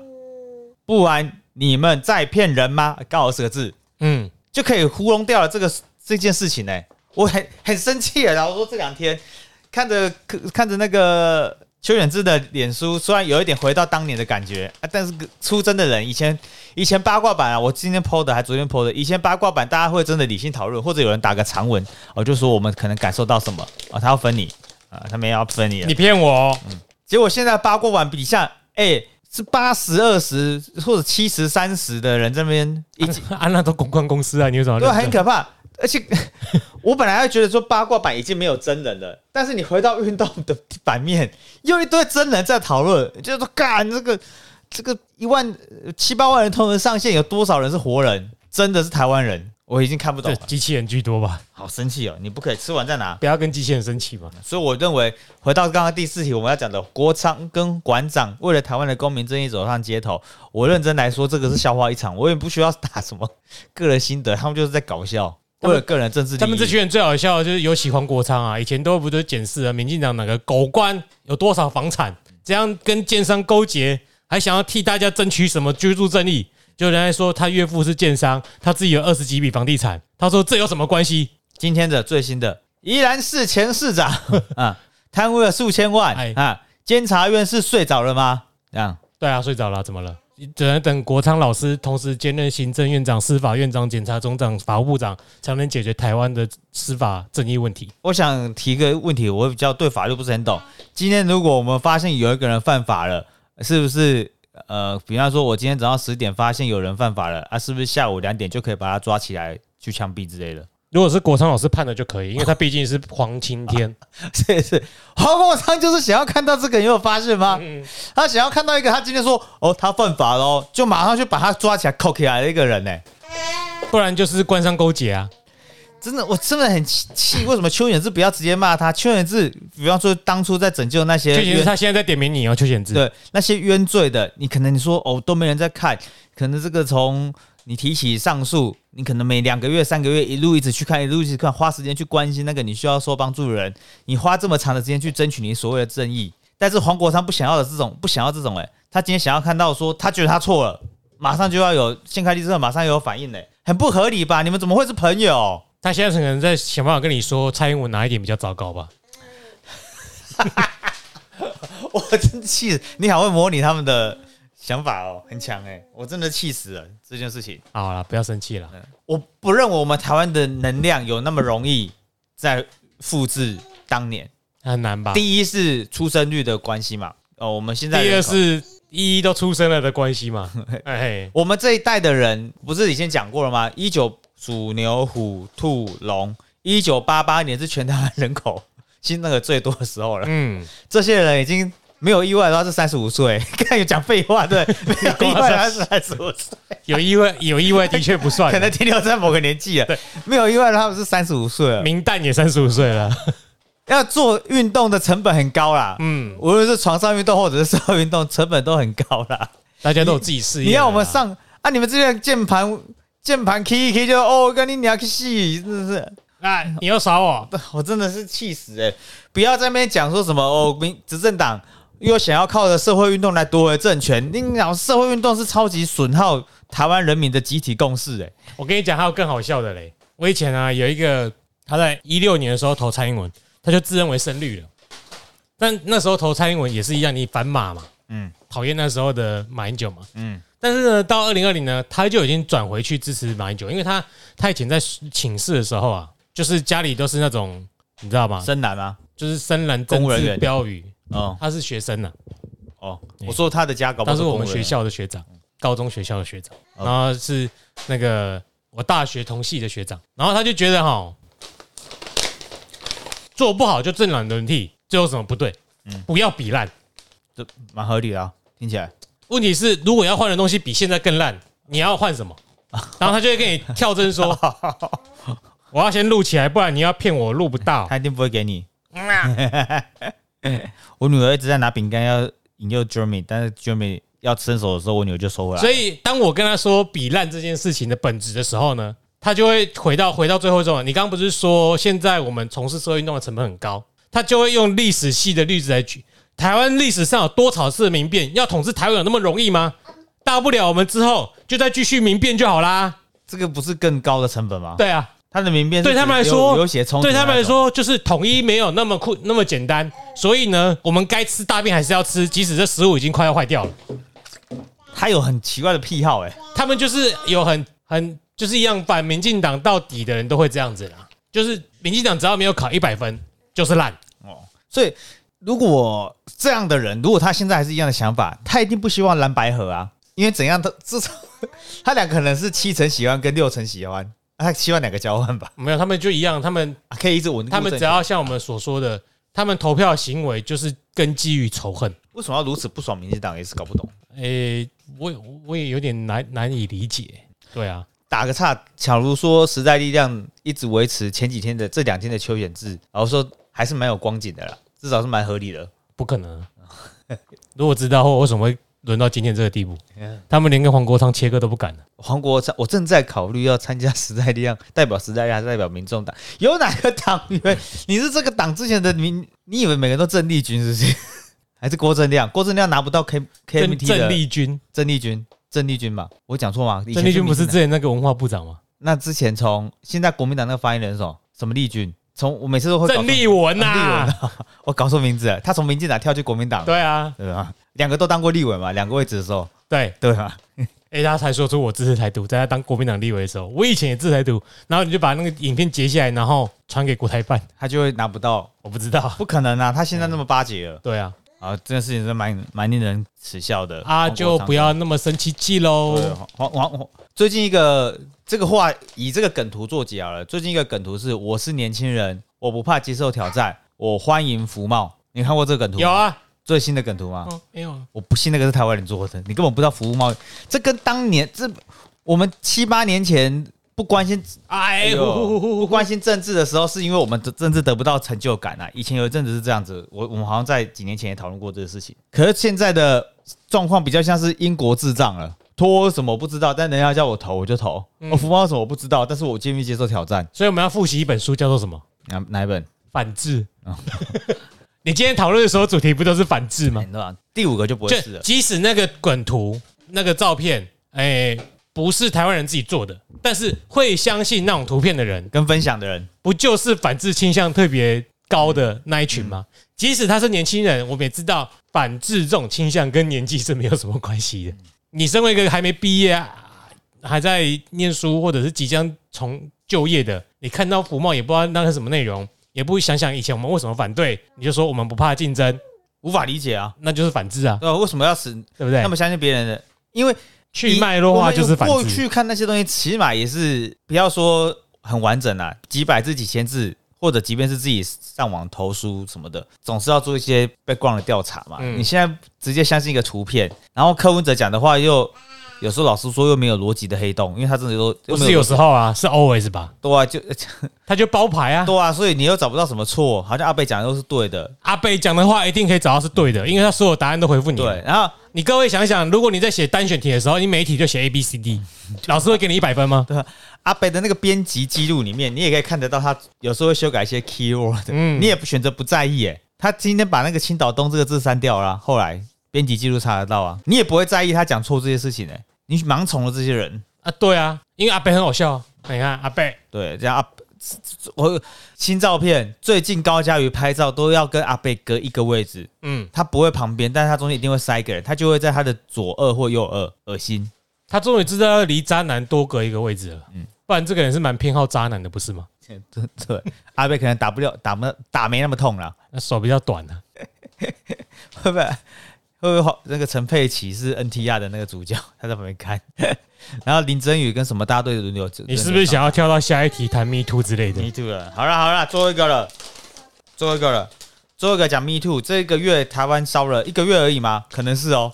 不然你们在骗人吗？刚好二十个字，嗯，就可以糊弄掉了这个这件事情呢、欸。我很很生气了，然后我说这两天看着看着那个邱远志的脸书，虽然有一点回到当年的感觉，啊、但是出征的人以前以前八卦版啊，我今天 P O 的还昨天 P O 的，以前八卦版大家会真的理性讨论，或者有人打个长文，我、哦、就说我们可能感受到什么啊、哦，他要分你啊，他没有要分你了，你骗我、哦嗯。结果现在八卦版比下，哎、欸，是八十二十或者七十三十的人这边已经，安、啊、那、啊、都公关公司啊，你有什么？对，很可怕。而且我本来觉得说八卦版已经没有真人了，但是你回到运动的版面，又一堆真人在讨论，就说干这个这个一万七八万人同时上线，有多少人是活人？真的是台湾人，我已经看不懂了。机器人居多吧？好生气哦！你不可以吃完再拿，不要跟机器人生气嘛。所以我认为，回到刚刚第四题，我们要讲的国昌跟馆长为了台湾的公民正义走上街头，我认真来说，这个是笑话一场，我也不需要打什么个人心得，他们就是在搞笑。为了个人政治利益，他们这群人最好笑的就是有喜欢国昌啊，以前都不都检视了民进党哪个狗官有多少房产，这样跟建商勾结，还想要替大家争取什么居住正义，就人家说他岳父是建商，他自己有二十几笔房地产，他说这有什么关系？今天的最新的宜兰市前市长啊，贪污了数千万啊，监察院是睡着了吗？这样对啊，睡着了，怎么了？只能等国昌老师同时兼任行政院长、司法院长、检察总长、法务部长，才能解决台湾的司法正义问题。我想提个问题，我比较对法律不是很懂。今天如果我们发现有一个人犯法了，是不是呃，比方说我今天早上十点发现有人犯法了啊，是不是下午两点就可以把他抓起来去枪毙之类的？如果是国昌老师判的就可以，因为他毕竟是黄青天。是、啊、是，黄国昌就是想要看到这个，你有发现吗？嗯嗯他想要看到一个，他今天说哦，他犯法喽，就马上就把他抓起来扣起来的一个人呢、欸。不然就是官商勾结啊！真的，我真的很气，为什么邱显智不要直接骂他？邱显智，比方说当初在拯救那些，邱显智他现在在点名你哦，邱显智对那些冤罪的，你可能你说哦都没人在看，可能这个从。你提起上诉，你可能每两个月、三个月一路一直去看，一路一直看，花时间去关心那个你需要说帮助的人，你花这么长的时间去争取你所谓的正义。但是黄国昌不想要的这种，不想要这种、欸，哎，他今天想要看到说，他觉得他错了，马上就要有宪开立之后，马上有反应嘞、欸，很不合理吧？你们怎么会是朋友？他现在可能在想办法跟你说蔡英文哪一点比较糟糕吧？我真气死，你好会模拟他们的。想法哦，很强哎、欸，我真的气死了这件事情。好了，不要生气了、嗯。我不认为我们台湾的能量有那么容易再复制当年，很难吧？第一是出生率的关系嘛，哦，我们现在第二是一一都出生了的关系嘛。哎，我们这一代的人不是以前讲过了吗？一九鼠牛虎兔龙，一九八八年是全台湾人口新那个最多的时候了。嗯，这些人已经。没有意外的话是三十五岁，看有讲废话对，没有意外的话是三十五岁，有意外有意外的确不算，可能停留在某个年纪了。对，没有意外的话是三十五岁了，明旦也三十五岁了。要做运动的成本很高啦，嗯，无论是床上运动或者是社会运动，成本都很高啦。大家都有自己事业，你要我们上啊，你们这些键盘键盘 key key 就哦，跟你娘去死，真的是。哎，你又耍我，我真的是气死哎、欸！不要在那边讲说什么哦，民执政党。又想要靠着社会运动来夺回政权，你讲社会运动是超级损耗台湾人民的集体共识、欸、我跟你讲，还有更好笑的嘞。我以前啊有一个，他在一六年的时候投蔡英文，他就自认为深绿了，但那时候投蔡英文也是一样，你反马嘛，嗯，讨厌那时候的马英九嘛，嗯，但是呢，到二零二零呢，他就已经转回去支持马英九，因为他他以前在请示的时候啊，就是家里都是那种你知道吗？深蓝啊，就是深蓝政治标语。哦、他是学生呐、啊，哦，我说他的家搞不好是公务员，他是我们学校的学长，高中学校的学长，然后是那个我大学同系的学长，然后他就觉得哈，做不好就政党轮替，这有什么不对？嗯，不要比烂，这蛮合理的啊，听起来。问题是，如果要换的东西比现在更烂，你要换什么？然后他就会跟你跳针说，我要先录起来，不然你要骗我录不到，他一定不会给你。我女儿一直在拿饼干要引诱 Jeremy， 但是 Jeremy 要伸手的时候，我女儿就收回来。所以当我跟她说比烂这件事情的本质的时候呢，她就会回到回到最后一种。你刚刚不是说现在我们从事社会运动的成本很高，她就会用历史系的例子来举。台湾历史上有多少次的民变？要统治台湾有那么容易吗？大不了我们之后就再继续民变就好啦。这个不是更高的成本吗？对啊，他的民变对他们来说有血冲突，对他们来说就是统一没有那么酷那么简单。所以呢，我们该吃大便还是要吃，即使这食物已经快要坏掉了。他有很奇怪的癖好哎、欸，他们就是有很很就是一样反民进党到底的人都会这样子啦，就是民进党只要没有考一百分就是烂哦，所以。如果这样的人，如果他现在还是一样的想法，他一定不希望蓝白合啊，因为怎样都至少他两个可能是七成喜欢跟六成喜欢，他希望两个交换吧？没有，他们就一样，他们、啊、可以一直稳定。他们只要像我们所说的，他们投票行为就是根基于仇恨。为什么要如此不爽民进党？也是搞不懂。诶、欸，我我也有点难难以理解。对啊，打个岔，假如说时代力量一直维持前几天的这两天的秋选制，然后说还是蛮有光景的啦。至少是蛮合理的，不可能。如果知道后，为什么会轮到今天这个地步？他们连跟黄国昌切割都不敢了。黄国昌，我正在考虑要参加时代力量，代表时代力量，代表民众党。有哪个党员？你是这个党之前的民？你以为每个人都郑丽君是不是？还是郭正亮？郭正亮拿不到 K K M T 的郑丽君，郑丽君，郑丽君吧？我讲错吗？郑丽君不是之前那个文化部长吗？那之前从现在国民党那个发言人是什么？什么丽君？从我每次都会郑丽文呐、啊啊，我搞错名字了。他从民进党跳去国民党，对啊，对吧？两个都当过立委嘛，两个位置的时候，对对吧？哎、欸，他才说出我支持台独，在他当国民党立委的时候，我以前也支持台独。然后你就把那个影片截下来，然后传给国台办，他就会拿不到。我不知道，不可能啊！他现在那么巴结了，嗯、对啊，啊，这件事情是蛮蛮令人耻笑的啊！就不要那么生气气喽。黄黄黄，最近一个。这个话以这个梗图做结好了。最近一个梗图是我是年轻人，我不怕接受挑战，我欢迎服贸。你看过这个梗图吗？有啊，最新的梗图吗？哦、没有、啊。我不信那个是台湾人做的，你根本不知道服贸。这跟当年这我们七八年前不关心哎呦不关心政治的时候，是因为我们的政治得不到成就感啊。以前有一阵子是这样子，我我们好像在几年前也讨论过这个事情。可是现在的状况比较像是英国智障了。拖什么不知道，但人家叫我投我就投。嗯、我服贸什么我不知道，但是我愿意接受挑战。所以我们要复习一本书，叫做什么？哪哪一本？反制。哦、你今天讨论的时候主题不都是反制吗？嗯、第五个就不会是了。即使那个梗图、那个照片，哎、欸，不是台湾人自己做的，但是会相信那种图片的人跟分享的人，不就是反制倾向特别高的那一群吗？嗯、即使他是年轻人，我们也知道反制这种倾向跟年纪是没有什么关系的。嗯你身为一个还没毕业、啊、还在念书，或者是即将从就业的，你看到服贸也不知道那是什么内容，也不想想以前我们为什么反对，你就说我们不怕竞争，无法理解啊，那就是反制啊。对，为什么要死？对不对？那么相信别人的，因为去脉络化就是反制。过去看那些东西，起码也是不要说很完整啊，几百字、几千字。或者即便是自己上网投书什么的，总是要做一些 background 的调查嘛、嗯。你现在直接相信一个图片，然后柯文哲讲的话又有时候老师说又没有逻辑的黑洞，因为他真的都不是有时候啊，是 always 吧？对啊，就他就包牌啊，对啊，所以你又找不到什么错，好像阿北讲的都是对的，阿北讲的话一定可以找到是对的，因为他所有答案都回复你。对，然后你各位想想，如果你在写单选题的时候，你每一题就写 A B C D， 老师会给你一百分吗？对啊。阿北的那个编辑记录里面，你也可以看得到，他有时候会修改一些 keyword，、嗯、你也不选择不在意、欸。哎，他今天把那个青岛东这个字删掉了、啊，后来编辑记录查得到啊，你也不会在意他讲错这些事情、欸。哎，你盲从了这些人啊，对啊，因为阿北很好笑，你看阿北，对，这样阿我新照片，最近高嘉瑜拍照都要跟阿北隔一个位置，嗯，他不会旁边，但是他中间一定会塞一个人，他就会在他的左耳或右耳，恶心。他终于知道要离渣男多隔一个位置了，嗯，不然这个人是蛮偏好渣男的，不是吗？对对，阿北可能打不了，打不打没那么痛了，那手比较短了、啊，会不会会不会那个陈佩琪是 N T R 的那个主角，他在旁边看，然后林真宇跟什么大队轮流，你是不是想要跳到下一题谈 Me Too 之类的 ？Me Too 了，好了好了，最后一个了，最后一个了，最后一个讲 Me Too， 这个月台湾烧了一个月而已吗？可能是哦。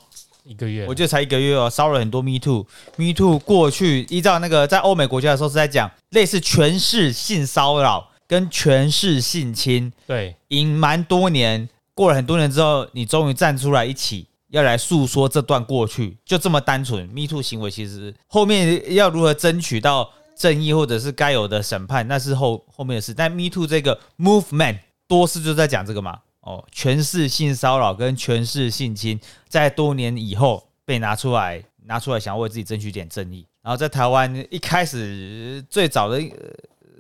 一个月，我觉得才一个月哦，烧了很多 Me Too。Me Too 过去依照那个在欧美国家的时候是在讲类似权势性骚扰跟权势性侵，对，隐瞒多年，过了很多年之后，你终于站出来一起要来诉说这段过去，就这么单纯。Me Too 行为其实后面要如何争取到正义或者是该有的审判，那是 后, 后面的事。但 Me Too 这个 movement 多是就在讲这个嘛，哦，权势性骚扰跟权势性侵在多年以后被拿出来，拿出来想要为自己争取点正义。然后在台湾一开始最早的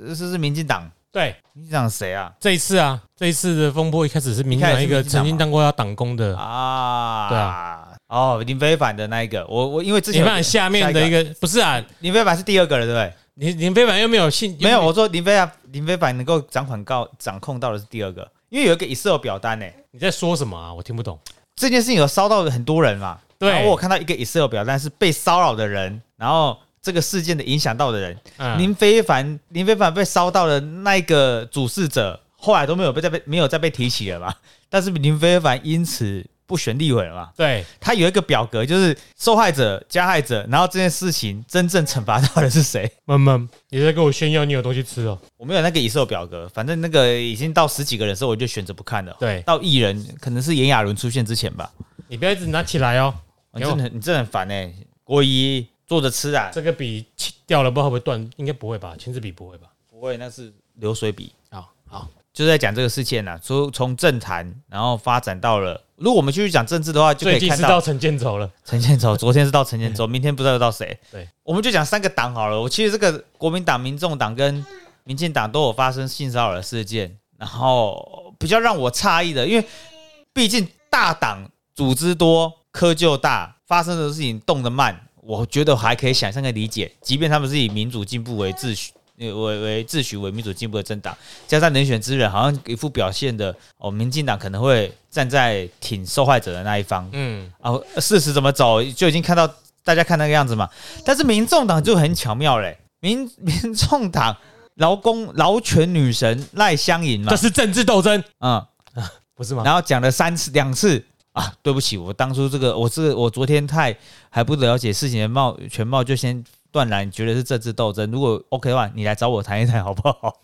是是民进党，对，民进党谁啊？这一次啊，这一次的风波一开始是民进党一个曾经当过要党工的啊，对啊，哦，林非凡的那一个，我我因为之前林非凡下面的一个不是啊，林非凡是第二个了，对不对？林林非凡又没有信，没有，我说林非凡林非凡能够掌管到掌控到的是第二个，因为有一个 Excel 表单诶、欸，你在说什么啊？我听不懂，这件事情有烧到很多人嘛。对，然后我有看到一个 Excel 表单是被骚扰的人，然后这个事件的影响到的人，嗯、林非凡，林非凡被骚到的那一个主事者，后来都没有被再被没有再被提起了嘛。但是林非凡因此不选立委了嘛？对，他有一个表格，就是受害者、加害者，然后这件事情真正惩罚到的是谁？闷闷，你在跟我炫耀你有东西吃哦？我没有那个Excel表格，反正那个已经到十几个人的时候，我就选择不看了。对，到艺人可能是炎亚纶出现之前吧。你不要一直拿起来哦。你真的很，你真的很烦哎、欸！郭一坐着吃啊，这个笔掉了，不知道会不会断，应该不会吧？签字笔不会吧？不会，那是流水笔啊、哦。好，就在讲这个事件呐，从从政坛，然后发展到了，如果我们继续讲政治的话，就可以看到最近是到陈建州了。陈建州，昨天是到陈建州，明天不知道到谁。对，我们就讲三个党好了。我其实这个国民党、民众党跟民进党都有发生性骚扰的事件，然后比较让我诧异的，因为毕竟大党组织多。科就大，发生的事情动得慢，我觉得还可以想象跟理解。即便他们是以民主进步为自诩，为为自诩为民主进步的政党，加上人选之人好像一副表现的哦，民进党可能会站在挺受害者的那一方。嗯，啊，事实怎么走就已经看到大家看那个样子嘛。但是民众党就很巧妙嘞、欸，民民众党劳工劳权女神赖香吟嘛，这是政治斗争，嗯，不是吗？然后讲了三次两次。啊，对不起，我当初这个，我这我昨天太还不了解事情的貌全貌，就先断然觉得是政治斗争。如果 OK 的话，你来找我谈一谈好不好？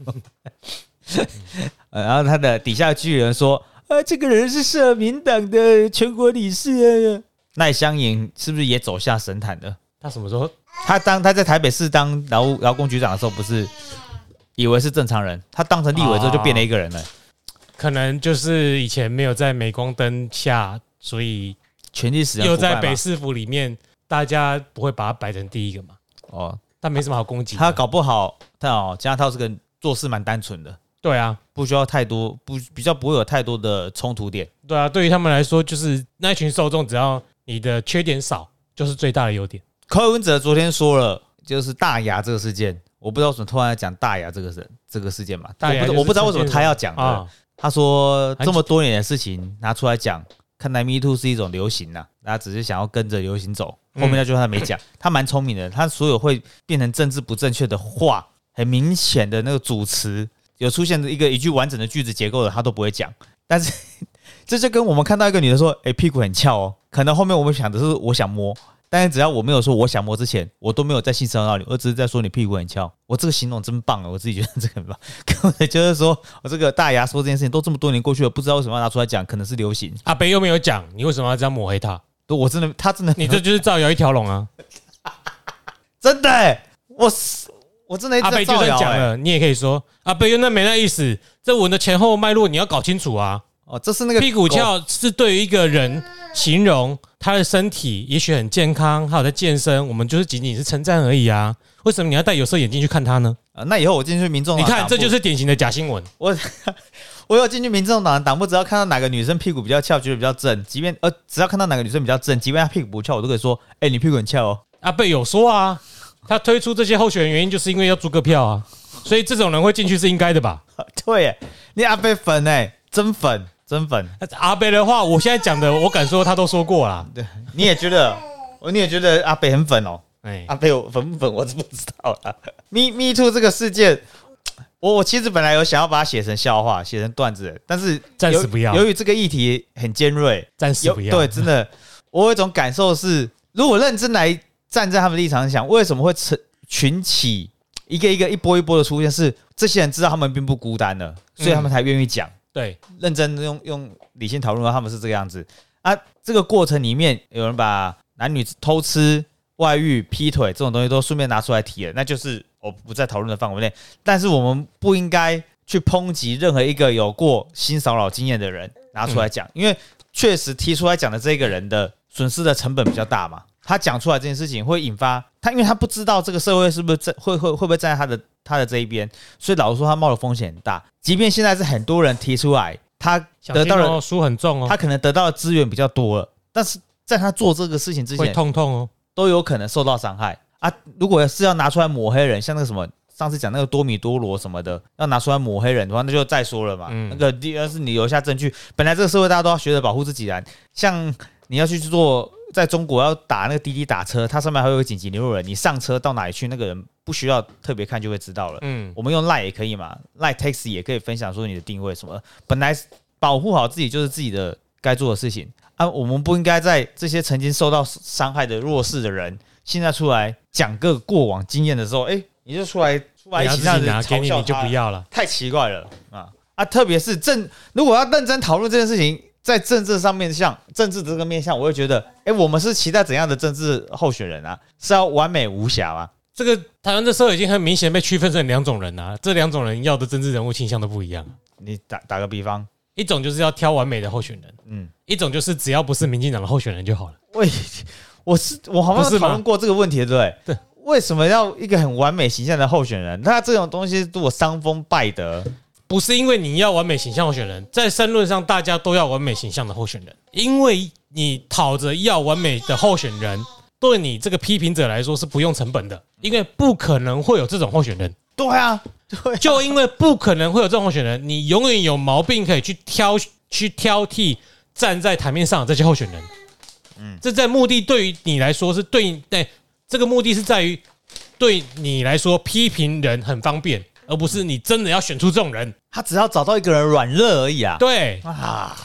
然后他的底下居然说，啊，这个人是社民党的全国理事赖香吟，是不是也走下神坛了？他什么时候？他当他在台北市当劳劳工局长的时候，不是以为是正常人，他当成立委之后就变了一个人了。哦，可能就是以前没有在镁光灯下，所以权力使用又在北市府里面，大家不会把他摆成第一个嘛。哦，他没什么好攻击。他搞不好，他哦，加套这个做事蛮单纯的。对啊，不需要太多，不比较不会有太多的冲突点。对啊，对于他们来说，就是那群受众，只要你的缺点少，就是最大的优点。柯文哲昨天说了，就是大牙这个事件，我不知道为什么突然要讲大牙这个人这个事件嘛。大牙，我不知道为什么他要讲的。哦，他说这么多年的事情拿出来讲，看来 Me Too 是一种流行啊，大家只是想要跟着流行走。后面那句话他没讲，他蛮聪明的，他所有会变成政治不正确的话，很明显的那个主词有出现一个一句完整的句子结构的，他都不会讲。但是这就跟我们看到一个女的说，哎、欸，屁股很翘哦，可能后面我们想的是我想摸，但是只要我没有说我想摸之前，我都没有在性骚扰你，我只是在说你屁股很翘。我这个形容真棒啊，我自己觉得这个很棒。可能就是说，我这个大牙说这件事情都这么多年过去了，不知道为什么要拿出来讲，可能是流行。阿北又没有讲，你为什么要这样抹黑他？我真的，他真的，你这就是造谣一条龙啊！真的、欸，我我真的一直在造谣、欸。阿北就算讲了，你也可以说阿北又那没那意思，这文的前后脉络你要搞清楚啊！哦，这是那个屁股翘是对于一个人形容他的身体，也许很健康，还有在健身，我们就是仅仅是称赞而已啊。为什么你要戴有色眼镜去看他呢？啊，那以后我进去民众党，你看这就是典型的假新闻。我我有进去民众党党部，只要看到哪个女生屁股比较翘，觉得比较正，即便呃，只要看到哪个女生比较正，即便她屁股不翘，我都可以说，哎、欸，你屁股很翘哦。阿贝有说啊，他推出这些候选人原因就是因为要租个票啊，所以这种人会进去是应该的吧？对耶，你阿贝粉哎，真粉。真粉阿北的话，我现在讲的，我敢说他都说过啦。对，你也觉得，你也觉得阿北很粉哦。哎、欸，阿北有粉不粉，我是不知道啦。Me Me Too 这个事件，我我其实本来有想要把它写成笑话，写成段子，但是暂时不要。由于这个议题很尖锐，暂时不要。对，真的，我有一种感受是，如果认真来站在他们立场想，为什么会群起一个一个一波一波的出现是？是这些人知道他们并不孤单了，所以他们才愿意讲。嗯，对，认真用用理性讨论，他们是这个样子。啊，这个过程里面有人把男女偷吃、外遇、劈腿这种东西都顺便拿出来提了，那就是我不在讨论的范围内。但是我们不应该去抨击任何一个有过性骚扰经验的人拿出来讲，嗯，因为确实提出来讲的这个人的损失的成本比较大嘛。他讲出来这件事情会引发他，因为他不知道这个社会是不是会会会不会站在他的他的这一边，所以老实说他冒的风险很大。即便现在是很多人提出来，他得到了输很重哦，他可能得到的资源比较多了，但是在他做这个事情之前，会痛痛哦，都有可能受到伤害啊。如果是要拿出来抹黑人，像那个什么上次讲那个多米多罗什么的，要拿出来抹黑人的话，那就再说了嘛。嗯，那个第二是你留下证据，本来这个社会大家都要学着保护自己啦，像你要去做。在中国要打那个滴滴打车，它上面还有一个紧急联络人，你上车到哪里去，那个人不需要特别看就会知道了。嗯，我们用 LINE 也可以嘛 ，LINE Text 也可以分享说你的定位什么。本来保护好自己就是自己的该做的事情啊，我们不应该在这些曾经受到伤害的弱势的人，现在出来讲个过往经验的时候，哎、欸，你就出来出来一起让人嘲笑他，太奇怪了啊啊！特别是正如果要认真讨论这件事情。在政治上面向政治这个面向，我会觉得，哎、欸，我们是期待怎样的政治候选人啊？是要完美无瑕吗？这个台湾的社会已经很明显被区分成两种人啊，这两种人要的政治人物倾向都不一样。你打打个比方，一种就是要挑完美的候选人，嗯，一种就是只要不是民进党的候选人就好了。喂，我是我好像讨论过这个问题，对不对？对，为什么要一个很完美形象的候选人？那这种东西如果伤风败德。不是因为你要完美形象候选人，在申论上大家都要完美形象的候选人，因为你讨着要完美的候选人，对你这个批评者来说是不用成本的，因为不可能会有这种候选人。对啊，对啊，就因为不可能会有这种候选人，你永远有毛病可以去挑去挑剔站在台面上的这些候选人。嗯，这在目的对于你来说是对，对这个目的是在于对你来说批评人很方便。而不是你真的要选出这种人，他只要找到一个人软弱而已啊！对啊，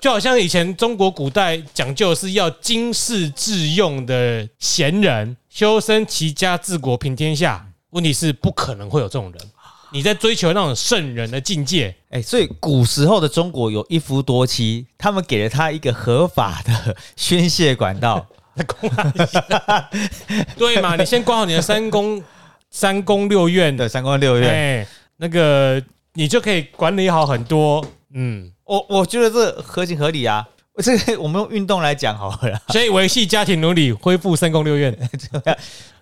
就好像以前中国古代讲究的是要经世致用的贤人，修身齐家治国平天下。问题是不可能会有这种人，你在追求那种圣人的境界。哎、欸，所以古时候的中国有一夫多妻，他们给了他一个合法的宣泄管道。对嘛？你先管好你的三公。三宫六院的三宫六院，欸，那个你就可以管理好很多。嗯，我我觉得这合情合理啊。这个我们用运动来讲好了啦，所以维系家庭伦理，恢复三宫六院。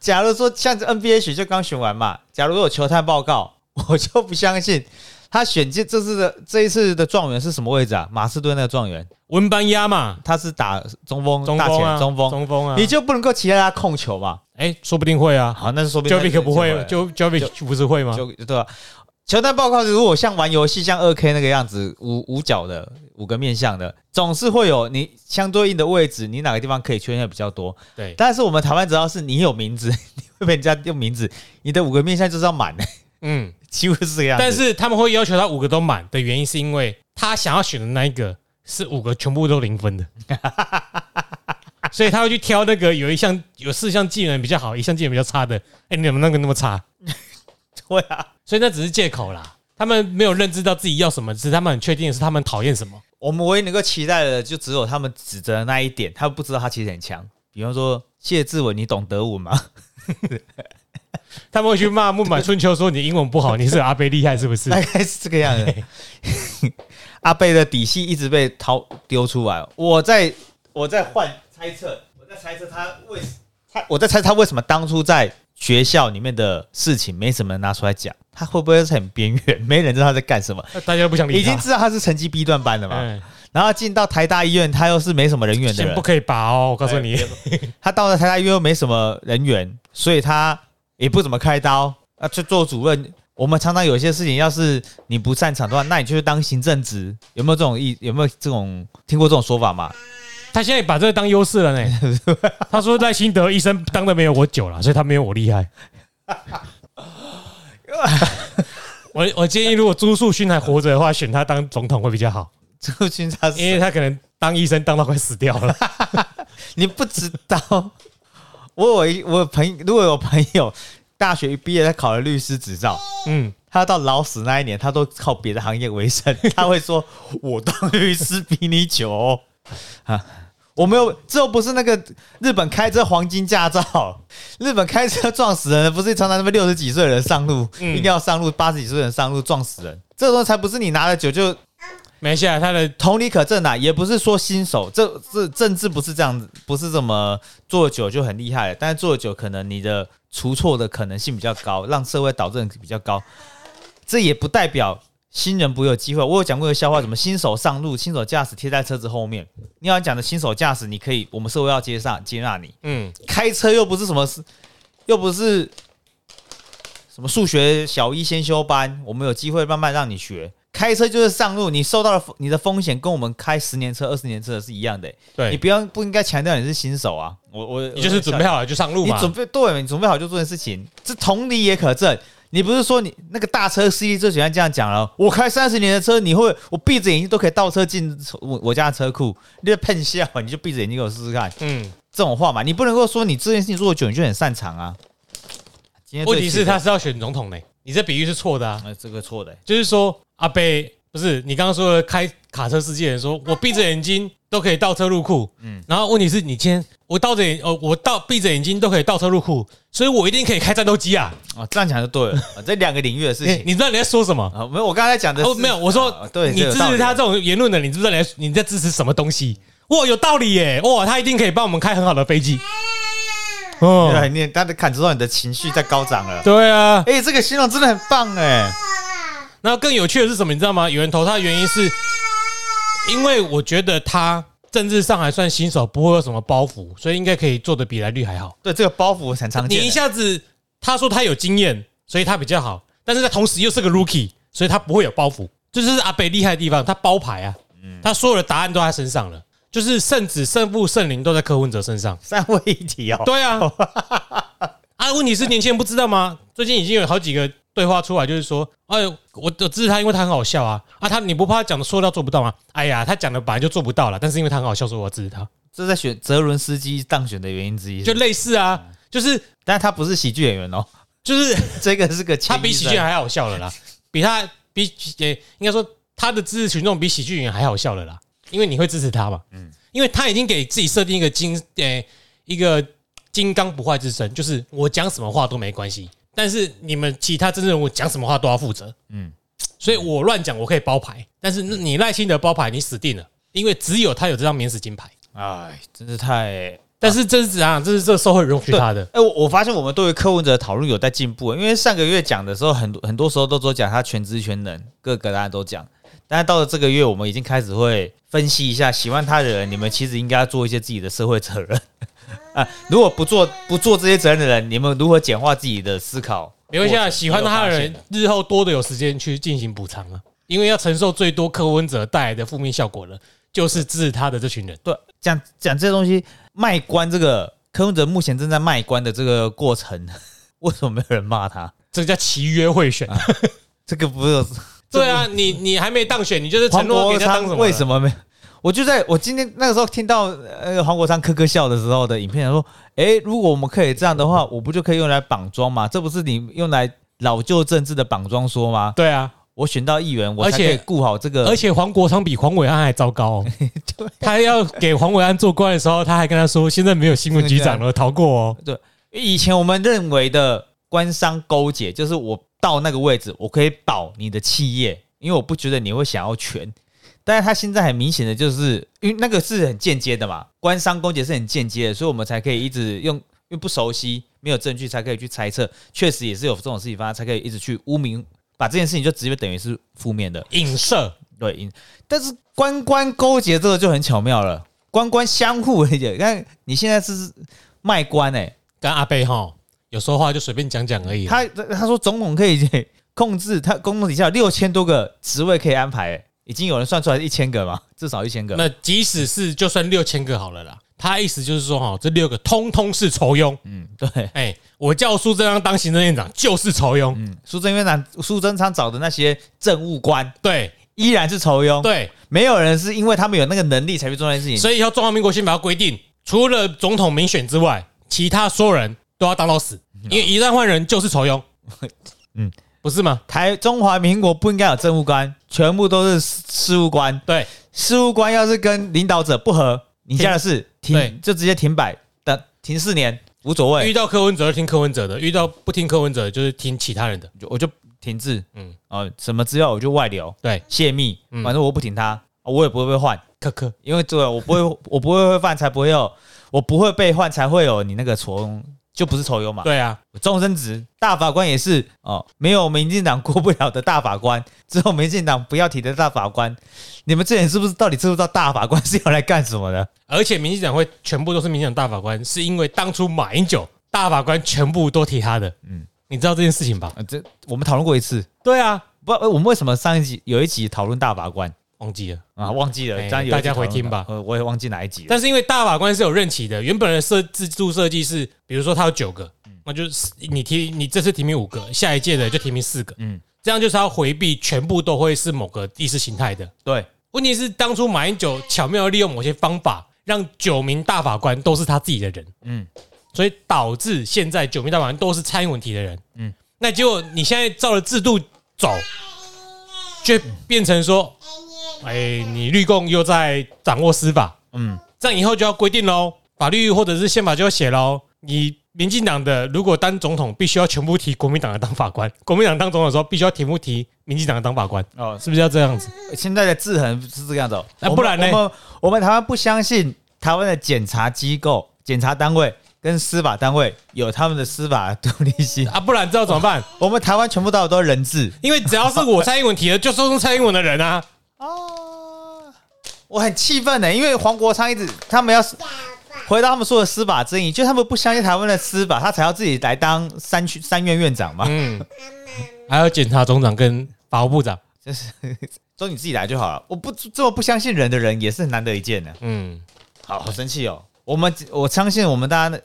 假如说像 N B A 选秀刚选完嘛，假如有球探报告，我就不相信他选进这次的这一次的状元是什么位置啊？马斯顿那个状元文班亚嘛，他是打中锋，中锋啊，大前中锋，中锋啊，你就不能够期待他控球嘛？哎、欸，说不定会啊！好，那是说不定 Jovic 不会 ，Jovic 不是会吗？对吧？球探报告如果像玩游戏，像 二 K 那个样子，五五角的五个面向的，总是会有你相对应的位置，你哪个地方可以缺陷比较多？对。但是我们台湾只要是你有名字，你会被人家用名字，你的五个面向就是要满的。嗯，几乎是这个样子。但是他们会要求他五个都满的原因，是因为他想要选的那一个是五个全部都零分的。所以他会去挑那个有一项有四项技能比较好，一项技能比较差的。哎、欸，你怎么那个那么差？对啊，所以那只是借口啦。他们没有认知到自己要什么，只是他们很确定的是他们讨厌什么。我们唯一能够期待的，就只有他们指责的那一点。他不知道他其实很强。比方说谢志文，你懂德文吗？他们会去骂木马春秋说你英文不好，你是阿贝厉害是不是？大概是这个样子。阿贝的底细一直被掏丢出来。我在我在换。猜测，我在猜测他为他，我在猜他为什么当初在学校里面的事情没什么人拿出来讲，他会不会是很边缘，没人知道他在干什么？大家不想理他，已经知道他是成绩 B 段班的嘛。嗯、然后进到台大医院，他又是没什么人员的人，不可以拔哦！我告诉你，哎、他到了台大医院又没什么人员，所以他也不怎么开刀啊，去做主任。我们常常有些事情，要是你不擅长的话，那你就去当行政职，有没有这种意？有没有这种听过这种说法嘛？他现在把这个当优势了呢。他说赖清德医生当的没有我久了，所以他没有我厉害。我我建议，如果朱树勋还活着的话，选他当总统会比较好。朱勋他因为他可能当医生当到快死掉了。你不知道，我有我朋友，如果有朋友大学一毕业，他考了律师执照，嗯。他到老死那一年，他都靠别的行业为生。他会说：“我当律师比你久。”啊，我没有，这又不是那个日本开车黄金驾照，日本开车撞死人，不是常常那边六十几岁的人上路，嗯、一定要上路，八十几岁的人上路撞死人，这种才不是你拿了酒就没事啊。他的同理可证啊，也不是说新手，这这政治不是这样子，不是这么做酒就很厉害了，但是做酒可能你的出错的可能性比较高，让社会导正比较高，这也不代表新人不有机会。我有讲过一个笑话，什么新手上路，新手驾驶贴在车子后面。你要讲的新手驾驶，你可以，我们社会要接上接纳你。嗯，开车又不是什么，又不是什么数学小一先修班，我们有机会慢慢让你学。开车就是上路，你受到的你的风险跟我们开十年车、二十年车是一样的、欸。对，你不要不应该强调你是新手啊。我我你就是准备好了就上路嘛。你准备对，你准备好就做件事情，这同理也可证。你不是说你那个大车司机最喜欢这样讲了？我开三十年的车，你会我闭着眼睛都可以倒车进我我家的车库，你就喷笑，你就闭着眼睛给我试试看。嗯，这种话嘛，你不能够说你这件事情做久你就很擅长啊。问题是他是要选总统的、欸，你这比喻是错的啊，呃、这个错的、欸，就是说阿伯不是你刚刚说的开卡车司机的人说，我闭着眼睛都可以倒车入库，嗯，然后问题是你今天我倒着眼哦，我倒闭着眼睛都可以倒车入库。所以我一定可以开战斗机啊！啊，这样讲就对了。啊、这两个领域的事情，你知道你在说什么？啊，没有，我刚才讲的是、哦、没有。我说，啊、对，你支持他这种言论的，你知不知道你在支持什么东西？哇，有道理耶！哇，他一定可以帮我们开很好的飞机。哦，对，你他感知到你的情绪在高涨了。对啊，哎、欸，这个形容真的很棒哎。然后更有趣的是什么？你知道吗？有人投他的原因是，因为我觉得他。政治上还算新手，不会有什么包袱，所以应该可以做的比蓝绿还好。对，这个包袱很常见。你一下子他说他有经验，所以他比较好，但是他同时又是个 rookie， 所以他不会有包袱。这就是阿北厉害的地方，他包牌啊，嗯、他所有的答案都在他身上了，就是圣子、圣父、圣灵都在柯文哲身上，三位一体哦。对啊，啊，问题是年轻人不知道吗？最近已经有好几个对话出来，就是说，哎呦，我我支持他，因为他很好笑啊啊！他你不怕他讲的说到做不到吗？哎呀，他讲的本来就做不到了，但是因为他很好笑，所以我要支持他。这在选泽伦斯基当选的原因之一，就类似啊，嗯、就是，但他不是喜剧演员哦，就是这个是个他比喜剧演员还好笑了啦，比他比也应该说他的支持群众比喜剧演员还好笑了啦，因为你会支持他嘛，嗯，因为他已经给自己设定一个金诶一个金刚不坏之身，就是我讲什么话都没关系。但是你们其他真正人物讲什么话都要负责，嗯，所以我乱讲我可以包牌，但是你赖清德包牌你死定了，因为只有他有这张免死金牌，哎，真是太……但是这是怎样？这是这社会容许他的。哎，我发现我们对于柯文哲的讨论有在进步，因为上个月讲的时候，很多很多时候都只讲他全知全能，各个答案都讲，但是到了这个月，我们已经开始会分析一下，喜欢他的人，你们其实应该要做一些自己的社会责任。啊、如果不做不做这些责任的人，你们如何简化自己的思考？没关系啊，喜欢他的人日后多的有时间去进行补偿啊，因为要承受最多柯文哲带来的负面效果了，就是支持他的这群人。对，讲讲这些东西，卖官这个柯文哲目前正在卖官的这个过程，为什么没有人骂他？这叫契约贿选、啊，这个不是？对啊，你你还没当选，你就是承诺给他当什么？为什么没？我就在我今天那个时候听到呃黄国昌咯咯笑的时候的影片说，哎，如果我们可以这样的话，我不就可以用来绑桩吗？这不是你用来老旧政治的绑桩说吗？对啊，我选到议员，我才可以顾好这个。而且黄国昌比黄伟安还糟糕、哦，对啊、他要给黄伟安做官的时候，他还跟他说，现在没有新闻局长了，逃过哦。对，以前我们认为的官商勾结，就是我到那个位置，我可以保你的企业，因为我不觉得你会想要权。但是他现在很明显的就是，因为那个是很间接的嘛，官商勾结是很间接的，所以我们才可以一直用，因为不熟悉、没有证据，才可以去猜测，确实也是有这种事情发生，才可以一直去污名，把这件事情就直接等于是负面的影射。对，但是官官勾结这个就很巧妙了，官官相互理解。看你现在是卖官哎、欸，跟阿贝哈有时候话就随便讲讲而已。他他说总统可以控制，他总统底下有六千多个职位可以安排、欸。已经有人算出来一千个嘛，至少一千个。那即使是就算六千个好了啦，他意思就是说哈，这六个通通是仇庸。嗯，对。哎、欸，我叫苏贞昌当行政院长就是仇庸。嗯，苏贞院长苏贞昌找的那些政务官，对，依然是仇庸。对，没有人是因为他们有那个能力才去做那件事情。所以以后中华民国宪法规定，除了总统民选之外，其他所有人都要当到死，嗯、因为一旦换人就是仇庸。嗯。不是吗？台中华民国不应该有政务官，全部都是事务官。对，事务官要是跟领导者不合，你家的事停就直接停摆，停四年无所谓。遇到柯文哲就听柯文哲的，遇到不听柯文哲就是听其他人的，我就停滞。嗯啊，什么资料我就外流，对，泄密，嗯、反正我不停他，我也不会被换。可可，因为对我不会，我不会被换，才不会有，我不会被换，才会有你那个仇，就不是仇友嘛。对啊，终身职大法官也是哦，没有民进党过不了的大法官，之后民进党不要提的大法官，你们这人是不是到底知不知道大法官是要来干什么的？而且民进党会全部都是民进党大法官，是因为当初马英九大法官全部都提他的。嗯，你知道这件事情吧？啊、这我们讨论过一次。对啊，不，我们为什么上一集有一集讨论大法官？忘记了啊，忘记了，欸、大家回听吧。我也忘记哪一集了。但是因为大法官是有任期的，原本的设自助设计是，比如说他有九个，嗯、那就是你提你这次提名五个，下一届的就提名四个，嗯，这样就是要回避全部都会是某个意识形态的。对，问题是当初马英九巧妙利用某些方法，让九名大法官都是他自己的人，嗯，所以导致现在九名大法官都是蔡英文提的人，嗯，那结果你现在照了制度走，就变成说。哎，你绿共又在掌握司法，嗯，这样以后就要规定喽，法律或者是宪法就要写喽。你民进党的如果当总统，必须要全部提国民党的当法官；国民党当总统的时候，必须要全部提民进党的当法官。哦，是不是要这样子？现在的制衡是这样子、哦，那、啊、不然呢？我们我们台湾不相信台湾的检察机构、检察单位跟司法单位有他们的司法独立性啊，不然知道怎么办？我们台湾全部到都是人治，因为只要是我蔡英文提的，就都是蔡英文的人啊。哦，我很气愤的，因为黄国昌一直他们要回到他们说的司法正义，就他们不相信台湾的司法，他才要自己来当三区三院院长嘛。嗯，还有检察总长跟法务部长，就是都你自己来就好了。我不这么不相信人的人也是很难得一见的、啊。嗯，好好生气哦。我们我相信我们大家、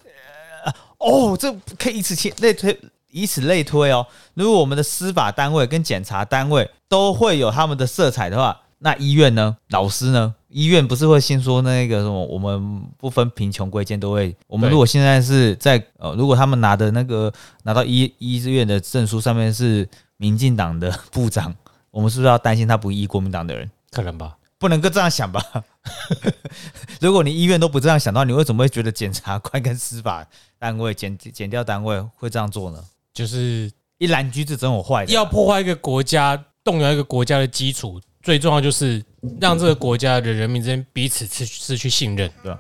呃、哦，这可以以此类推，以此类推哦。如果我们的司法单位跟检察单位都会有他们的色彩的话，那医院呢？老师呢？医院不是会先说那个什么？我们不分贫穷贵贱都会。我们如果现在是在呃，如果他们拿的那个拿到医医院的证书上面是民进党的部长，我们是不是要担心他不依国民党的人？可能吧，不能够这样想吧。如果你医院都不这样想到，你为什么会觉得检察官跟司法单位、检检调单位会这样做呢？就是一篮橘子总有坏的、啊，要破坏一个国家，动摇一个国家的基础。最重要就是让这个国家的人民之间彼此失去信任，对吧？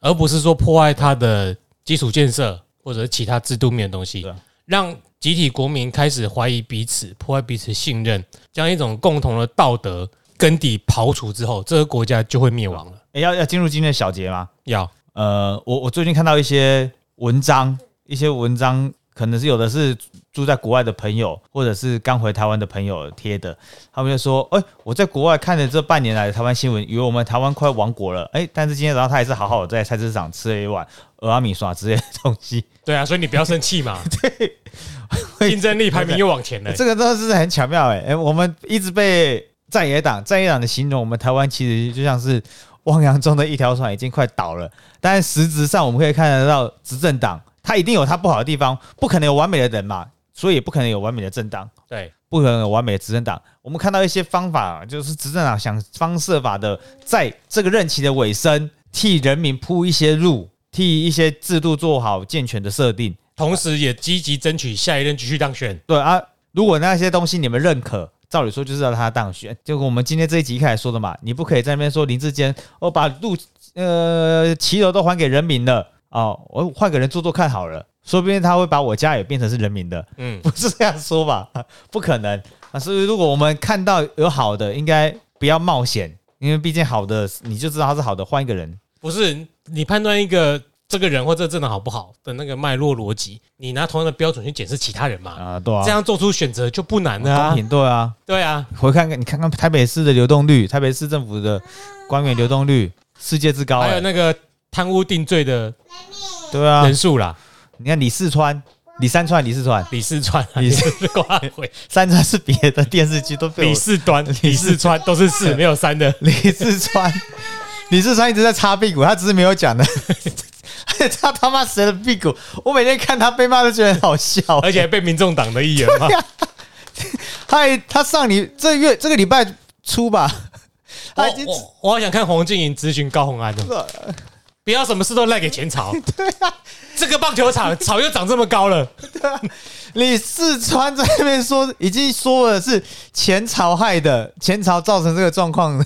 而不是说破坏它的基础建设或者其他制度面的东西，让集体国民开始怀疑彼此，破坏彼此信任，将一种共同的道德根底刨除之后，这个国家就会灭亡了。欸、要要进入今天的小节吗？要。呃，我我最近看到一些文章，一些文章。可能是有的是住在国外的朋友，或者是刚回台湾的朋友贴的，他们就说：“哎、欸，我在国外看了这半年来的台湾新闻，以为我们台湾快亡国了。哎、欸，但是今天早上他还是好好的在菜市场吃了一碗蚵仔米线之类的东西。”对啊，所以你不要生气嘛。对，竞争力排名又往前了、欸。这个真的是很巧妙哎、欸欸！我们一直被在野党、在野党的形容，我们台湾其实就像是汪洋中的一条船，已经快倒了。但实质上，我们可以看得到执政党。他一定有他不好的地方，不可能有完美的人嘛，所以也不可能有完美的政党，对，不可能有完美的执政党。我们看到一些方法，就是执政党想方设法的在这个任期的尾声，替人民铺一些路，替一些制度做好健全的设定，同时也积极争取下一任继续当选。对啊，如果那些东西你们认可，照理说就是要他当选。就我们今天这一集一开始说的嘛，你不可以在那边说林志坚，哦，把路呃骑楼都还给人民了。哦，我换个人做做看好了，说不定他会把我家也变成是人民的，嗯，不是这样说吧？不可能啊！所以如果我们看到有好的，应该不要冒险，因为毕竟好的你就知道他是好的，换一个人不是你判断一个这个人或者真的好不好的那个脉络逻辑，你拿同样的标准去检视其他人嘛？啊，对啊，这样做出选择就不难了啊！对啊，对啊，回看看你看看台北市的流动率，台北市政府的官员流动率世界之高、欸，还有那个。贪污定罪的人数啦、啊，你看李四川、李三川、李四川、李四川、啊、李四川、三川是别的电视剧都被李四端、李四川都是四没有三的。李四川，李四川一直在擦屁股，他只是没有讲的。他他妈谁的屁股？我每天看他被骂都觉得很好笑、欸，而且还被民众党的议员骂。他他上你这月这个礼拜初吧。他已经我我，我好想看洪敬莹咨询高虹安了，不要什么事都赖给前朝。对啊，这个棒球场草又长这么高了。对啊，李四川在那边说，已经说了是前朝害的，前朝造成这个状况的。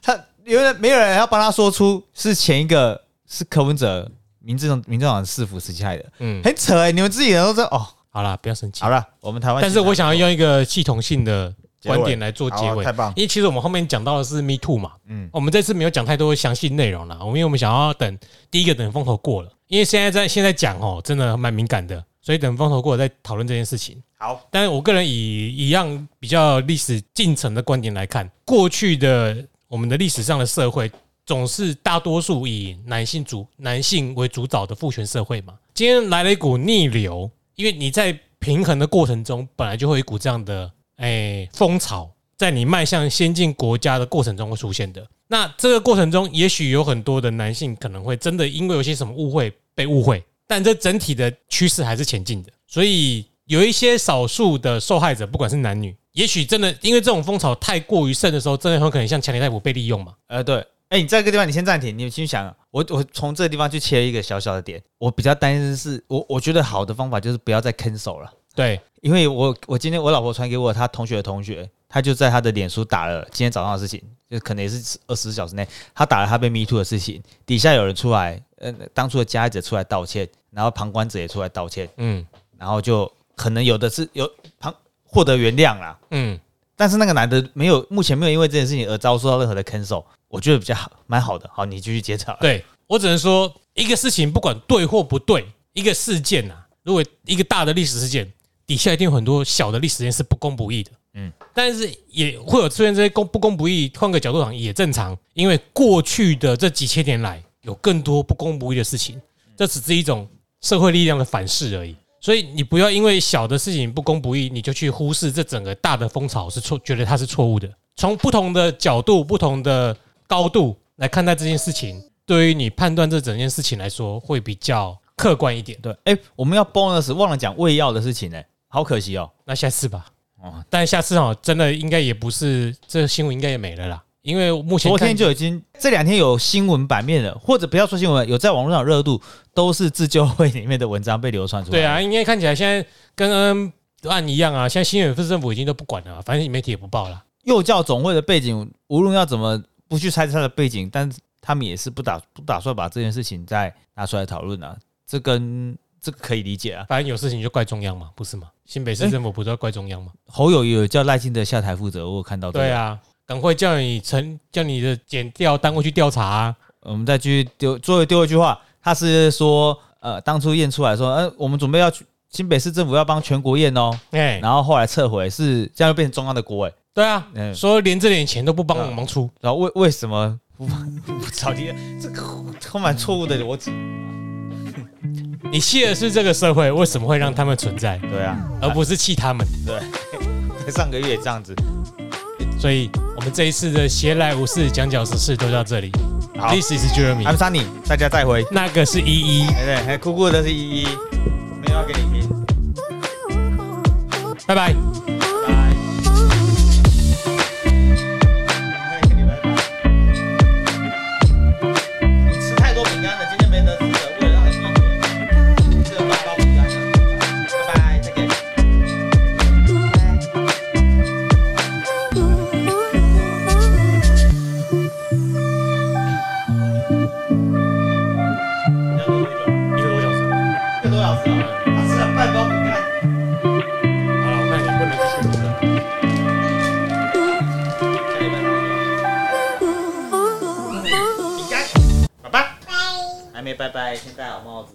他有人没有人要帮他说出是前一个是柯文哲民进党民进党市府时期害的，嗯，很扯哎、欸，你们自己人都知道哦。好啦，不要生气。好啦，我们台湾。但是我想要用一个系统性的观点来做结尾，太棒！因为其实我们后面讲到的是 Me Too 嘛，嗯，我们这次没有讲太多详细内容啦，因为我们想要等第一个等风头过了，因为现在在现在讲哦，真的蛮敏感的，所以等风头过了再讨论这件事情。好，但是我个人以一样比较历史进程的观点来看，过去的我们的历史上的社会。总是大多数以男性主男性为主导的父权社会嘛，今天来了一股逆流，因为你在平衡的过程中，本来就会有一股这样的哎风潮，在你迈向先进国家的过程中会出现的。那这个过程中，也许有很多的男性可能会真的因为有些什么误会被误会，但这整体的趋势还是前进的。所以有一些少数的受害者，不管是男女，也许真的因为这种风潮太过于盛的时候，真的很可能像强尼戴普被利用嘛？呃，对。哎、欸，你这个地方你先暂停，你去想，我我从这个地方去切一个小小的点，我比较担心是，我我觉得好的方法就是不要再坑手了。对，因为我我今天我老婆传给我她同学的同学，她就在她的脸书打了今天早上的事情，就可能也是二十小时内，她打了她被 Me Too 的事情，底下有人出来，呃，当初的加害者出来道歉，然后旁观者也出来道歉，嗯，然后就可能有的是有旁获得原谅啦，嗯。但是那个男的没有，目前没有因为这件事情而遭受到任何的坑手，我觉得比较好，蛮好的。好，你继续接着。对，我只能说，一个事情不管对或不对，一个事件啊，如果一个大的历史事件底下一定有很多小的历史事件是不公不义的，嗯，但是也会有出现这些不公不义，换个角度讲也正常，因为过去的这几千年来有更多不公不义的事情，这只是一种社会力量的反噬而已。所以你不要因为小的事情不公不义，你就去忽视这整个大的风潮是错，觉得它是错误的。从不同的角度、不同的高度来看待这件事情，对于你判断这整件事情来说，会比较客观一点。对，哎、欸，我们要 bonus 忘了讲胃药的事情呢、欸，好可惜哦。那下次吧。哦，但下次哦，真的应该也不是这個、新闻，应该也没了啦。因为目前昨天就已经这两天有新闻版面了，或者不要说新闻，有在网络上热度，都是自救会里面的文章被流传出来。对啊，因为看起来现在跟恩案一样啊，现在新北市政府已经都不管了，反正媒体也不报了。幼教总会的背景，无论要怎么不去猜测他的背景，但他们也是不打不打算把这件事情再拿出来讨论啊。这跟这个可以理解啊，反正有事情就怪中央嘛，不是吗？新北市政府不是要怪中央吗？欸、侯友宜有叫赖清德下台负责，我有看到。对啊。赶快叫你成叫你的检调单位去调查、啊。我们再去丢最后丢一句话，他是说，呃，当初验出来说，呃，我们准备要去新北市政府要帮全国验哦、欸，然后后来撤回，是这样就变成中央的锅哎、欸。对啊，欸、说连这点钱都不帮我们出，然后为为什么不不找你？这个充满错误的逻辑。你气的是这个社会为什么会让他们存在？对啊，而不是气他们。对，上个月也这样子。所以我们这一次的闲来无事讲讲时事就到这里。This is Jeremy, I'm Sunny, 大家再会。那个是依依，对对，酷酷的是依依，没有要给你听。拜拜。